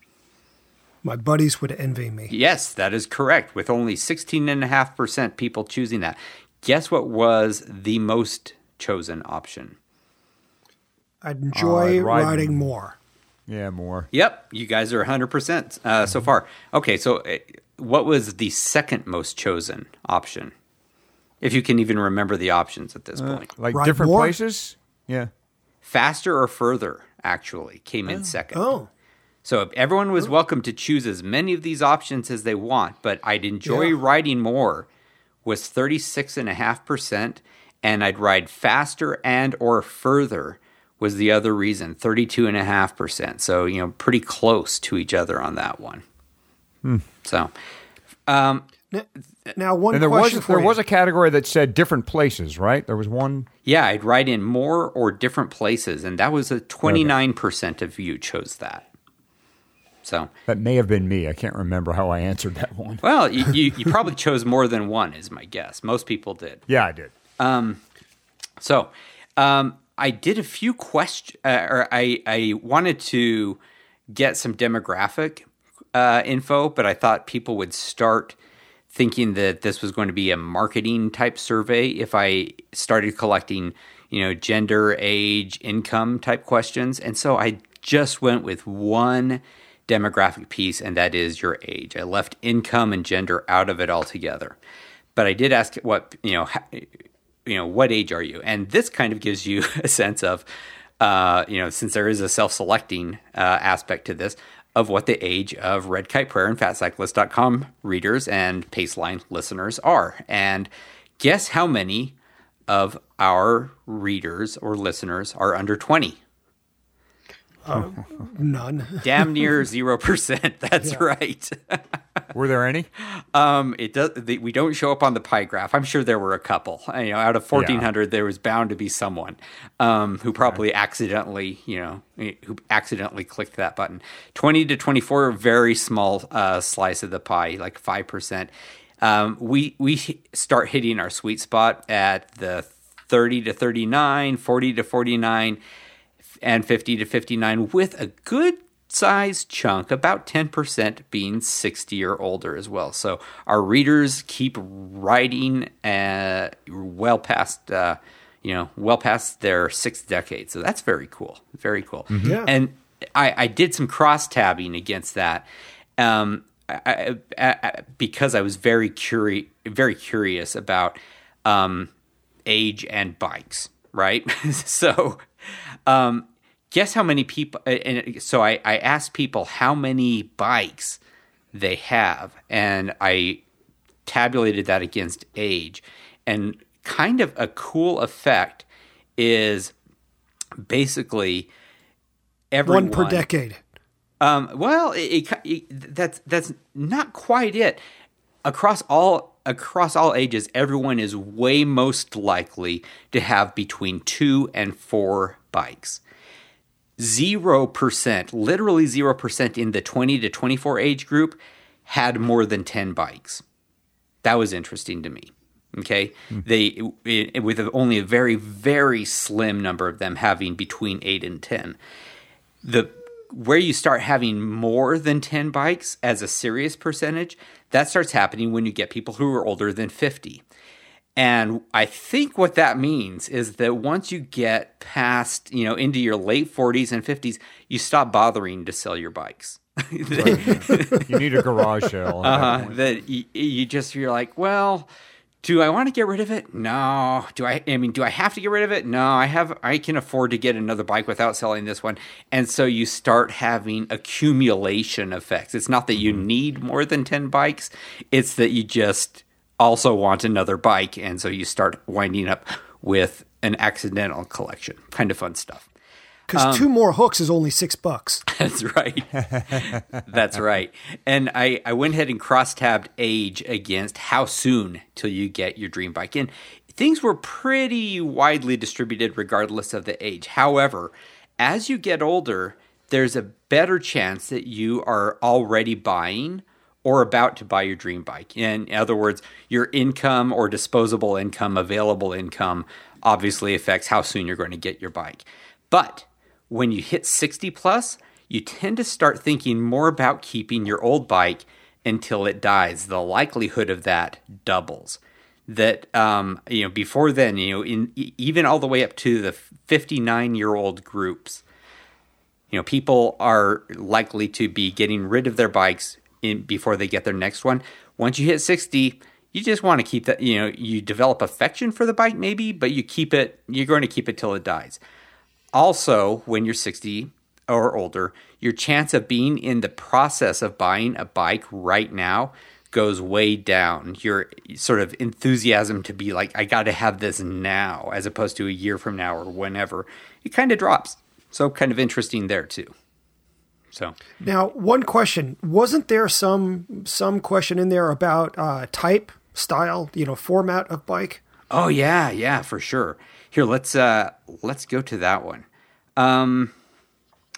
My buddies would envy me. Yes, that is correct, with only sixteen point five percent people choosing that. Guess what was the most chosen option? I'd enjoy uh, riding. riding more. Yeah, more. Yep, you guys are one hundred percent uh, so far. Okay, so uh, what was the second most chosen option? If you can even remember the options at this point. Uh, like ride different more? Places? Yeah. Faster or further? actually, came in oh. second. Oh. So everyone was oh. welcome to choose as many of these options as they want, but I'd enjoy yeah. riding more was thirty-six point five percent, and I'd ride faster and or further was the other reason, thirty-two point five percent. So, you know, pretty close to each other on that one. Hmm. So, um, now, now one and there question was, for There you. was a category that said different places, right? There was one? Yeah, I'd ride in more or different places, and that was a twenty-nine percent okay. of you chose that. So that may have been me. I can't remember how I answered that one. Well, you, you, you probably chose more than one is my guess. Most people did. Yeah, I did. Um, so um, I did a few questions, uh, or I, I wanted to get some demographic uh, info, but I thought people would start thinking that this was going to be a marketing type survey if I started collecting, you know, gender, age, income type questions. And so I just went with one demographic piece, and that is your age. I left income and gender out of it altogether. But I did ask what, you know, how, you know, what age are you? And this kind of gives you a sense of, uh, you know, since there is a self-selecting uh, aspect to this, of what the age of Red Kite Prayer and Fatcyclist dot com readers and Paceline listeners are. And guess how many of our readers or listeners are under twenty? Uh, none. Damn near zero percent. That's yeah. right. Were there any? Um, it does. The, we don't show up on the pie graph. I'm sure there were a couple. You know, out of fourteen hundred, yeah. there was bound to be someone um, who probably right. accidentally, you know, who accidentally clicked that button. twenty to twenty-four, very small uh, slice of the pie, like five percent. Um, we we start hitting our sweet spot at the thirty to thirty-nine, forty to forty-nine. And fifty to fifty-nine, with a good size chunk, about ten percent being sixty or older as well. So our readers keep riding uh, well past, uh, you know, well past their sixth decade. So that's very cool, very cool. Mm-hmm. Yeah. And I, I did some cross tabbing against that um, I, I, I, because I was very curious, very curious about um, age and bikes, right? so. Um, guess how many people, and so I, I asked people how many bikes they have, and I tabulated that against age. And kind of a cool effect is basically everyone. One per decade. Um, well, it, it, it, that's that's not quite it. Across all across all ages, everyone is way most likely to have between two and four bikes. Zero percent, literally zero percent in the twenty to twenty-four age group had more than ten bikes. That was interesting to me. Okay, mm. they it, it, with only a very, very slim number of them having between eight and ten. The where you start having more than ten bikes as a serious percentage, that starts happening when you get people who are older than fifty. And I think what that means is that once you get past, you know, into your late forties and fifties, you stop bothering to sell your bikes. You need a garage sale. Uh-huh, that you, you just, you're like, well, do I want to get rid of it? No. Do I, I mean, do I have to get rid of it? No, I have, I can afford to get another bike without selling this one. And so you start having accumulation effects. It's not that you need more than ten bikes. It's that you just also want another bike. And so you start winding up with an accidental collection. Kind of fun stuff. Because um, two more hooks is only six bucks. That's right. That's right. And I, I went ahead and cross-tabbed age against how soon till you get your dream bike in. Things were pretty widely distributed regardless of the age. However, as you get older, there's a better chance that you are already buying or about to buy your dream bike. In other words, your income or disposable income, available income, obviously affects how soon you're going to get your bike. But when you hit sixty plus, you tend to start thinking more about keeping your old bike until it dies. The likelihood of that doubles. That um, you know, before then, you know, in, even all the way up to the fifty-nine-year-old groups, you know, people are likely to be getting rid of their bikes in before they get their next one. Once you hit sixty, you just want to keep that. You know, you develop affection for the bike maybe, but you keep it. You're going to keep it till it dies. Also, when you're sixty or older, your chance of being in the process of buying a bike right now goes way down. Your sort of enthusiasm to be like, I got to have this now, as opposed to a year from now or whenever, it kind of drops. So kind of interesting there too. So now, one question, wasn't there some some question in there about uh, type, style, you know, format of bike? Oh yeah, yeah, for sure. Here, let's uh, let's go to that one. Um,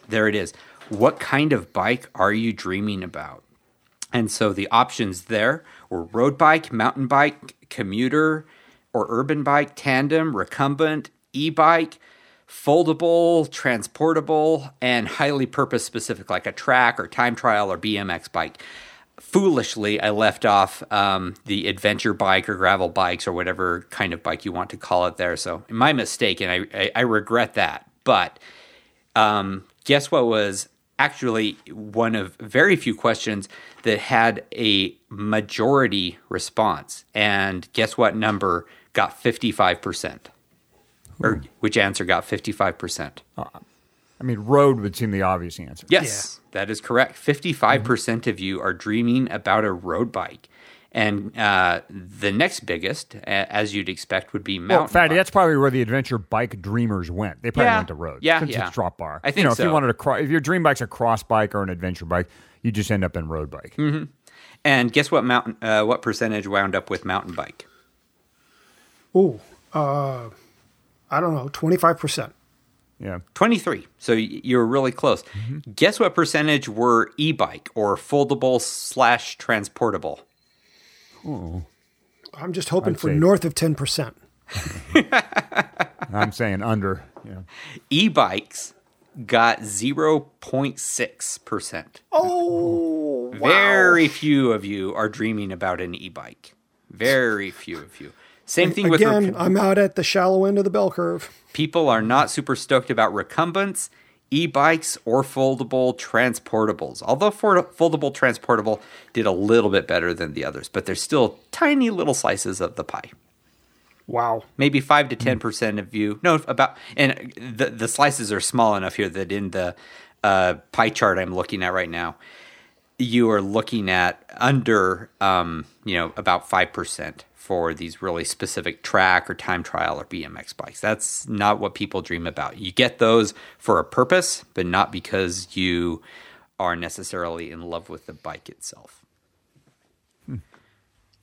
there it is. What kind of bike are you dreaming about? And so the options there were road bike, mountain bike, commuter, or urban bike, tandem, recumbent, e-bike, foldable, transportable, and highly purpose-specific, like a track or time trial or B M X bike. Foolishly, I left off um, the adventure bike or gravel bikes or whatever kind of bike you want to call it there. So my mistake, and I, I, I regret that. But um, guess what was actually one of very few questions that had a majority response. And guess what number got fifty-five percent? Or which answer got fifty-five percent? Uh, I mean, road would seem the obvious answer. Yes, yeah. That is correct. fifty-five percent mm-hmm. of you are dreaming about a road bike. And uh, the next biggest, as you'd expect, would be mountain well, Fatty, bike. That's probably where the adventure bike dreamers went. They probably yeah. went to road. Yeah, since yeah. it's drop bar. I think you know, so. If, you wanted to cro- if your dream bike's a cross bike or an adventure bike, you just end up in road bike. Mm-hmm. And guess what mountain? Uh, what percentage wound up with mountain bike? Ooh, uh... I don't know, twenty-five percent. Yeah. twenty-three. So you're really close. Mm-hmm. Guess what percentage were e-bike or foldable slash transportable? Oh. I'm just hoping I'd for north of ten percent. I'm saying under. Yeah. E-bikes got zero point six percent. Oh, wow. Very few of you are dreaming about an e-bike. Very few of you. Same thing with again. Rec- I'm out at the shallow end of the bell curve. People are not super stoked about recumbents, e-bikes, or foldable transportables. Although for foldable transportable did a little bit better than the others, but they're still tiny little slices of the pie. Wow, maybe five to ten percent of you. No, about and the the slices are small enough here that in the uh, pie chart I'm looking at right now, you are looking at under um, you know about five percent. For these really specific track or time trial or B M X bikes. That's not what people dream about. You get those for a purpose, but not because you are necessarily in love with the bike itself. Hmm.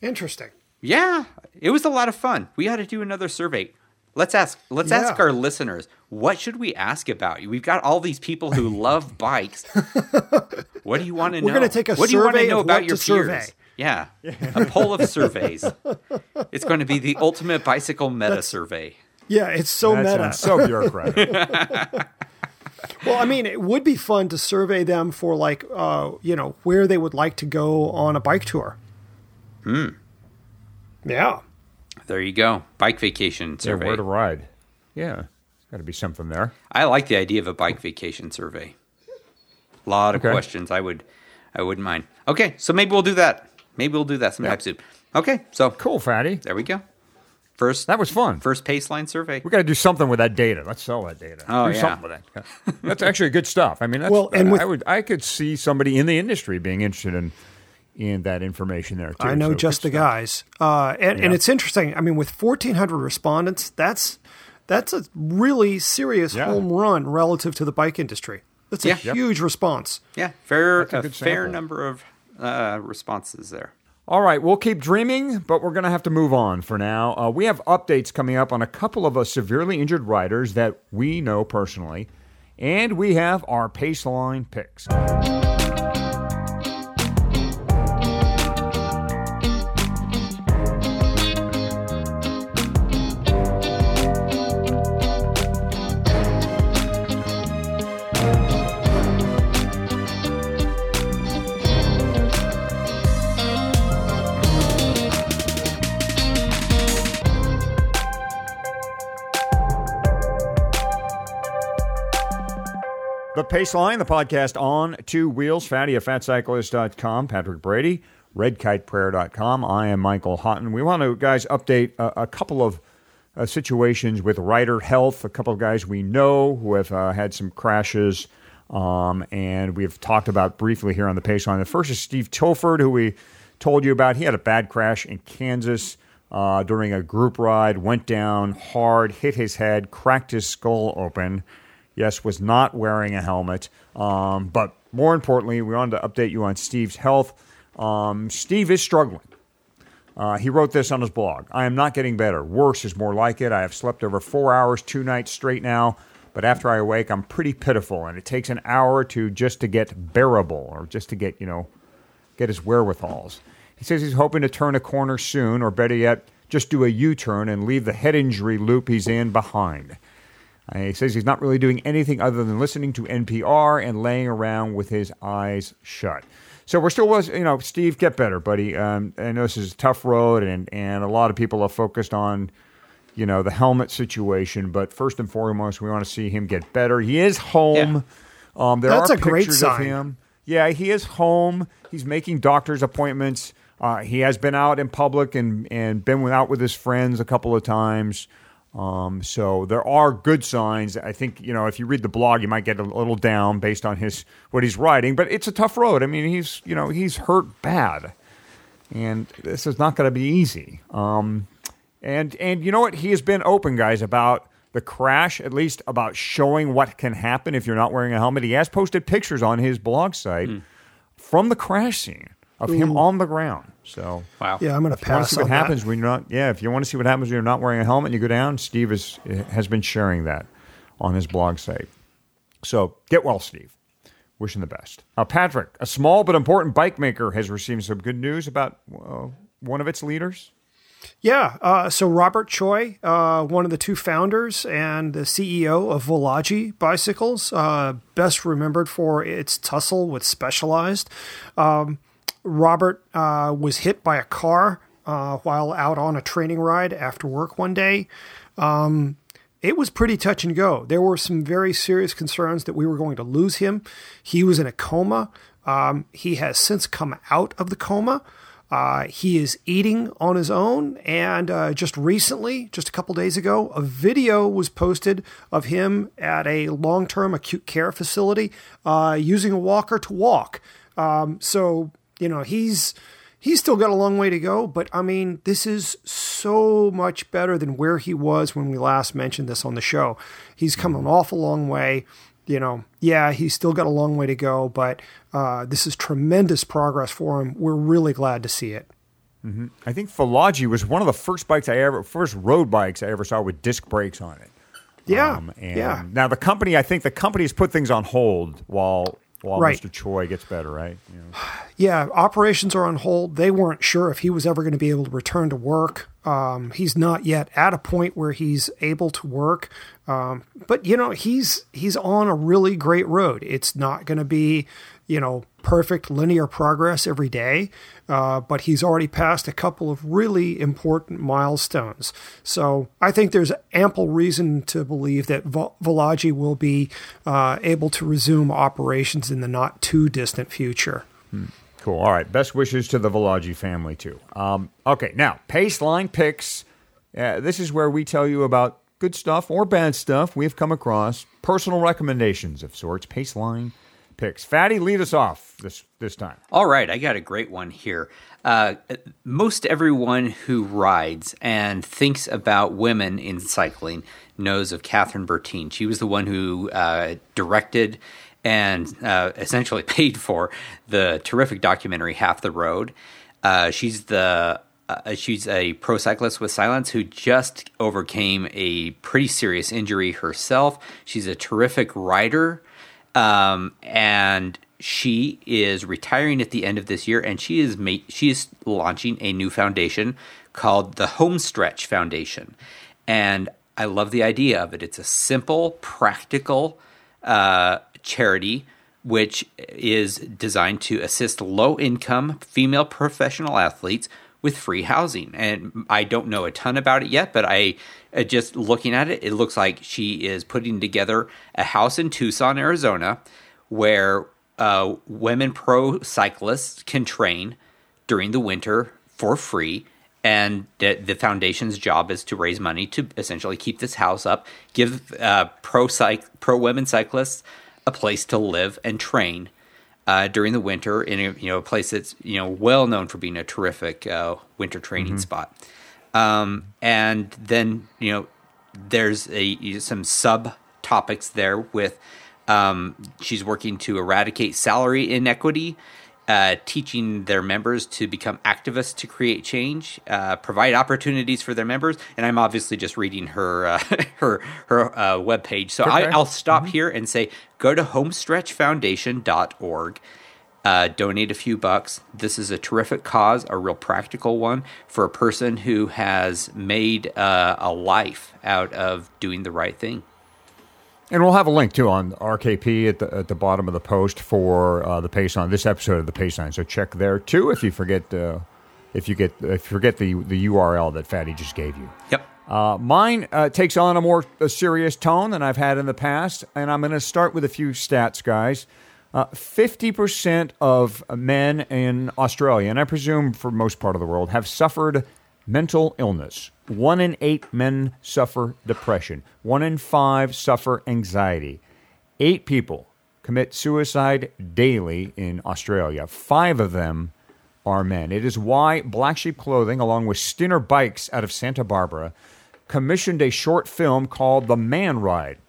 Interesting. Yeah, it was a lot of fun. We ought to do another survey. Let's ask let's yeah. ask our listeners, what should we ask about you? We've got all these people who love bikes. What do you want to know? We're going to take a what survey do you want to know about your peers? Survey. Yeah, a poll of surveys. It's going to be the ultimate bicycle meta That's, survey. Yeah, it's so that meta. So bureaucratic. Well, I mean, it would be fun to survey them for like, uh, you know, where they would like to go on a bike tour. Hmm. Yeah. There you go. Bike vacation survey. Yeah, where to ride. Yeah, there's got to be something there. I like the idea of a bike vacation survey. A lot of okay. questions. I, would, I wouldn't mind. Okay, so maybe we'll do that. Maybe we'll do that sometime yep. soon. Okay, so cool, Fatty. There we go. First, that was fun. First Paceline survey. We got to do something with that data. Let's sell that data. Oh do yeah, something with that. That's actually good stuff. I mean, that's, well, and uh, with, I would, I could see somebody in the industry being interested in in that information there too. I know so just the stuff. guys, uh, and, yeah. and it's interesting. I mean, with fourteen hundred respondents, that's that's a really serious yeah. home run relative to the bike industry. That's a yeah. huge yep. response. Yeah, fair, that's a, a fair number of. Uh, responses there. All right, we'll keep dreaming, but we're going to have to move on for now. Uh, we have updates coming up on a couple of us severely injured riders that we know personally, and we have our Paceline picks. Paceline, the podcast on two wheels. Fatty of Fat Cyclist dot com, Patrick Brady, Red Kite Prayer dot com. I am Michael Houghton. We want to, guys, update a, a couple of uh, situations with rider health, a couple of guys we know who have uh, had some crashes, um, and we've talked about briefly here on the Paceline. The first is Steve Tilford, who we told you about. He had a bad crash in Kansas uh, during a group ride, went down hard, hit his head, cracked his skull open. Yes, was not wearing a helmet. Um, but more importantly, we wanted to update you on Steve's health. Um, Steve is struggling. Uh, he wrote this on his blog. I am not getting better. Worse is more like it. I have slept over four hours, two nights straight now. But after I awake, I'm pretty pitiful. And it takes an hour or two just to get bearable or just to get, you know, get his wherewithals. He says he's hoping to turn a corner soon, or better yet, just do a U-turn and leave the head injury loop he's in behind. And he says he's not really doing anything other than listening to N P R and laying around with his eyes shut. So we're still, you know, Steve, get better, buddy. Um, I know this is a tough road, and, and a lot of people are focused on, you know, the helmet situation. But first and foremost, we want to see him get better. He is home. Yeah. Um, there That's are a pictures great sign. Of him. Yeah, he is home. He's making doctor's appointments. Uh, he has been out in public and, and been out with his friends a couple of times. Um, so there are good signs. I think, you know, if you read the blog, you might get a little down based on his, what he's riding, but it's a tough road. I mean, he's, you know, he's hurt bad, and this is not going to be easy. Um, and, and you know what? He has been open, guys, about the crash, at least about showing what can happen if you're not wearing a helmet. He has posted pictures on his blog site mm. from the crash scene of Ooh. him on the ground. So wow. Yeah, I'm going to pass on that. What happens when you're not? Yeah, if you want to see what happens when you're not wearing a helmet and you go down, Steve is, has been sharing that on his blog site. So get well, Steve. Wishing the best. Now, Patrick, a small but important bike maker, has received some good news about uh, one of its leaders. Yeah, uh, so Robert Choi, uh, one of the two founders and the C E O of Volagi Bicycles, uh, best remembered for its tussle with Specialized. Um, Robert uh, was hit by a car uh, while out on a training ride after work one day. Um, it was pretty touch and go. There were some very serious concerns that we were going to lose him. He was in a coma. Um, he has since come out of the coma. Uh, he is eating on his own, and uh, just recently, just a couple days ago, a video was posted of him at a long-term acute care facility uh, using a walker to walk. Um, so, you know, he's he's still got a long way to go, but, I mean, this is so much better than where he was when we last mentioned this on the show. He's come an awful long way. You know, yeah, he's still got a long way to go, but uh, this is tremendous progress for him. We're really glad to see it. Mm-hmm. I think Volagi was one of the first bikes I ever, first road bikes I ever saw with disc brakes on it. Yeah, um, and yeah. Now the company, I think the company has put things on hold while while right. Mister Choi gets better, right? Yeah. yeah, operations are on hold. They weren't sure if he was ever going to be able to return to work. Um, he's not yet at a point where he's able to work. Um, but, you know, he's he's on a really great road. It's not going to be, you know, perfect linear progress every day. Uh, but he's already passed a couple of really important milestones. So I think there's ample reason to believe that Vol- Volagi will be uh, able to resume operations in the not too distant future. Hmm. Cool. All right. Best wishes to the Volagi family, too. Um, okay. Now, Paceline Picks. Uh, this is where we tell you about good stuff or bad stuff we've come across. Personal recommendations of sorts. Paceline Picks. Fatty, lead us off this, this time. All right. I got a great one here. Uh, most everyone who rides and thinks about women in cycling knows of Catherine Bertine. She was the one who uh, directed and uh, essentially paid for the terrific documentary Half the Road. Uh, she's the uh, she's a pro cyclist with silence who just overcame a pretty serious injury herself. She's a terrific rider, um, and she is retiring at the end of this year. And she is ma- she is launching a new foundation called the Homestretch Foundation, and I love the idea of it. It's a simple, practical Uh, charity, which is designed to assist low-income female professional athletes with free housing. And I don't know a ton about it yet, but I just looking at it, it looks like she is putting together a house in Tucson, Arizona, where uh, women pro cyclists can train during the winter for free And the, the foundation's job is to raise money to essentially keep this house up, give uh, pro cyc- pro women cyclists a place to live and train uh, during the winter in a, you know, a place that's, you know, well known for being a terrific uh, winter training mm-hmm. spot. Um, and then, you know, there's a, some sub-topics there with um, she's working to eradicate salary inequity, Uh, teaching their members to become activists to create change, uh, provide opportunities for their members, and I'm obviously just reading her uh, her her uh, webpage. So okay. I, I'll stop mm-hmm. here and say, go to homestretch foundation dot org, uh, donate a few bucks. This is a terrific cause, a real practical one for a person who has made uh, a life out of doing the right thing. And we'll have a link, too, on R K P at the at the bottom of the post for uh, the Paceline, this episode of the Paceline. So check there, too, if you forget uh, if you get if you forget the, the U R L that Fatty just gave you. Yep. Uh, mine uh, takes on a more a serious tone than I've had in the past, and I'm going to start with a few stats, guys. Uh, fifty percent of men in Australia, and I presume for most part of the world, have suffered mental illness. One in eight men suffer depression. One in five suffer anxiety. Eight people commit suicide daily in Australia. Five of them are men. It is why Black Sheep Clothing, along with Stinner Bikes out of Santa Barbara, commissioned a short film called The Man Ride.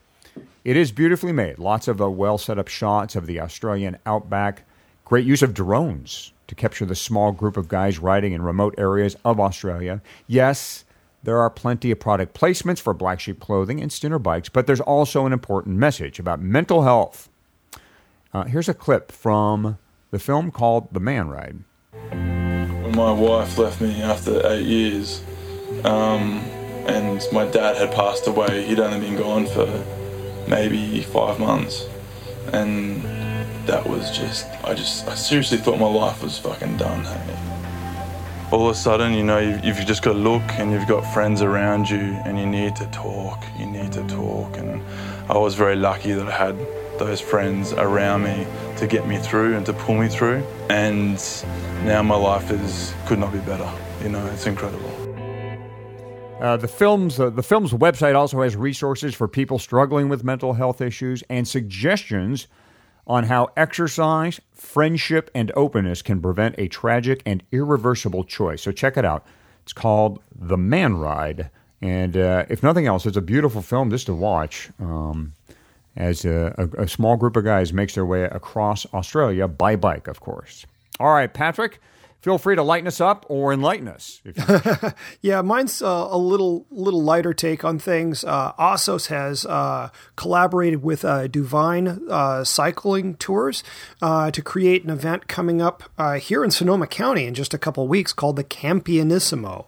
It is beautifully made. Lots of uh, well-set-up shots of the Australian outback. Great use of drones to capture the small group of guys riding in remote areas of Australia. Yes, there are plenty of product placements for Black Sheep Clothing and Stinner Bikes, but there's also an important message about mental health. Uh, here's a clip from the film called The Man Ride. When my wife left me after eight years, um, and my dad had passed away. He'd only been gone for maybe five months. And that was just, I just, I seriously thought my life was fucking done, hey. All of a sudden, you know, you've, you've just got to look and you've got friends around you and you need to talk, you need to talk. And I was very lucky that I had those friends around me to get me through and to pull me through. And now my life is could not be better. You know, it's incredible. Uh, the film's, uh, the film's website also has resources for people struggling with mental health issues and suggestions on how exercise, friendship, and openness can prevent a tragic and irreversible choice. So check it out. It's called The Man Ride. And uh, if nothing else, it's a beautiful film just to watch um, as a, a, a small group of guys makes their way across Australia by bike, of course. All right, Patrick, feel free to lighten us up or enlighten us. If you yeah, mine's uh, a little little lighter take on things. Uh, ASOS has uh, collaborated with uh, Duvine uh, Cycling Tours uh, to create an event coming up uh, here in Sonoma County in just a couple weeks called the Campionissimo.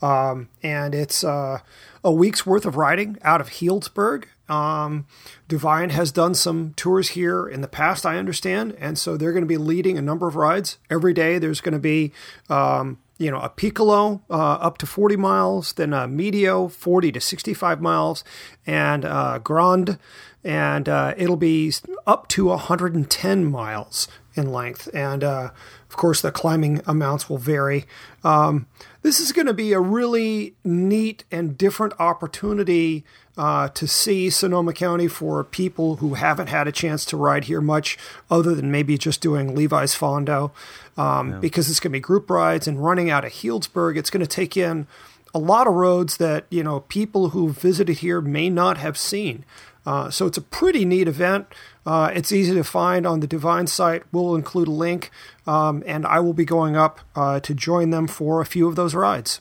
Um, and it's uh, a week's worth of riding out of Healdsburg. Um, Duvine has done some tours here in the past, I understand. And so they're going to be leading a number of rides every day. There's going to be, um, you know, a Piccolo, uh, up to forty miles, then a Medio forty to sixty-five miles and, uh, Grande. And, uh, it'll be up to one hundred ten miles in length. And, uh, of course the climbing amounts will vary. Um, this is going to be a really neat and different opportunity Uh, to see Sonoma County for people who haven't had a chance to ride here much other than maybe just doing Levi's Fondo um, yeah. because it's going to be group rides and running out of Healdsburg. It's going to take in a lot of roads that, you know, people who visited here may not have seen. Uh, so it's a pretty neat event. Uh, it's easy to find on the Divine site. We'll include a link um, and I will be going up uh, to join them for a few of those rides.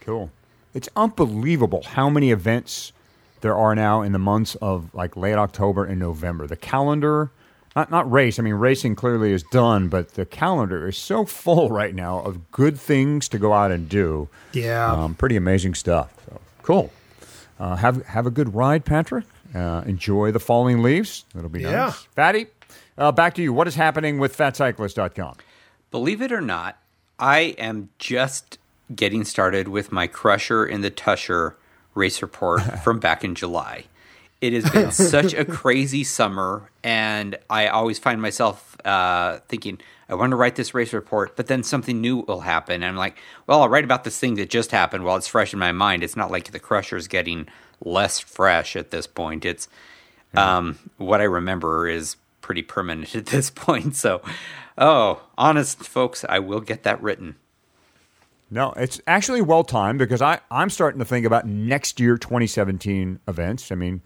Cool. It's unbelievable how many events there are now in the months of like late October and November. The calendar, not not race, I mean, racing clearly is done, but the calendar is so full right now of good things to go out and do. Yeah. Um, pretty amazing stuff. So cool. Uh, have have a good ride, Patrick. Uh, enjoy the falling leaves. It'll be yeah. nice. Fatty, uh, back to you. What is happening with fat cyclist dot com? Believe it or not, I am just getting started with my Crusher in the Tusher race report from back in July. It has been such a crazy summer, and I always find myself uh, thinking, I want to write this race report, but then something new will happen. And I'm like, well, I'll write about this thing that just happened while it's fresh in my mind. It's not like the Crusher is getting less fresh at this point. It's yeah. um, what I remember is pretty permanent at this point. So, oh, honest folks, I will get that written. No, it's actually well-timed because I, I'm starting to think about next year, twenty seventeen events. I mean,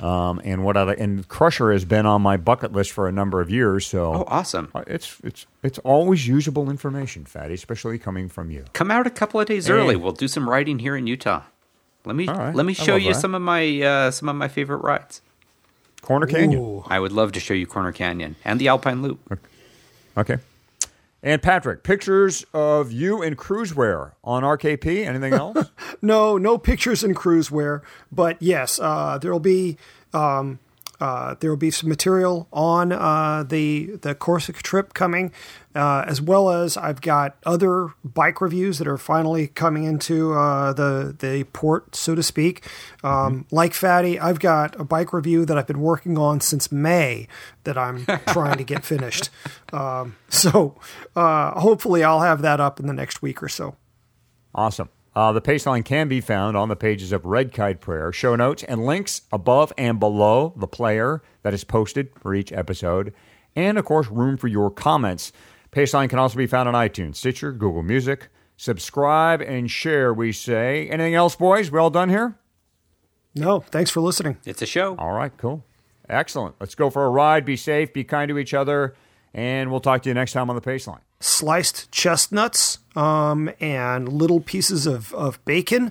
um, and what I and Crusher has been on my bucket list for a number of years. So oh, awesome! It's it's it's always usable information, Fatty, especially coming from you. Come out a couple of days hey. early. We'll do some riding here in Utah. Let me right. let me show you that. some of my uh, some of my favorite rides. Corner Canyon. Ooh. I would love to show you Corner Canyon and the Alpine Loop. Okay. Okay. And Patrick, pictures of you in cruisewear on R K P. Anything else? no, no pictures in cruisewear. But yes, uh, there will be um, uh, there will be some material on uh, the the Corsica trip coming, uh, as well as I've got other bike reviews that are finally coming into uh, the the port, so to speak. Um, mm-hmm. Like Fatty, I've got a bike review that I've been working on since May that I'm trying to get finished. Um, so uh, hopefully I'll have that up in the next week or so. Awesome. Uh, the Paceline can be found on the pages of Red Kite Prayer, show notes, and links above and below the player that is posted for each episode. And, of course, room for your comments. Paceline can also be found on iTunes, Stitcher, Google Music. Subscribe and share, we say. Anything else, boys? We all done here? No. Thanks for listening. It's a show. All right, cool. Excellent. Let's go for a ride. Be safe. Be kind to each other. And we'll talk to you next time on the Paceline. Sliced chestnuts um, and little pieces of, of bacon.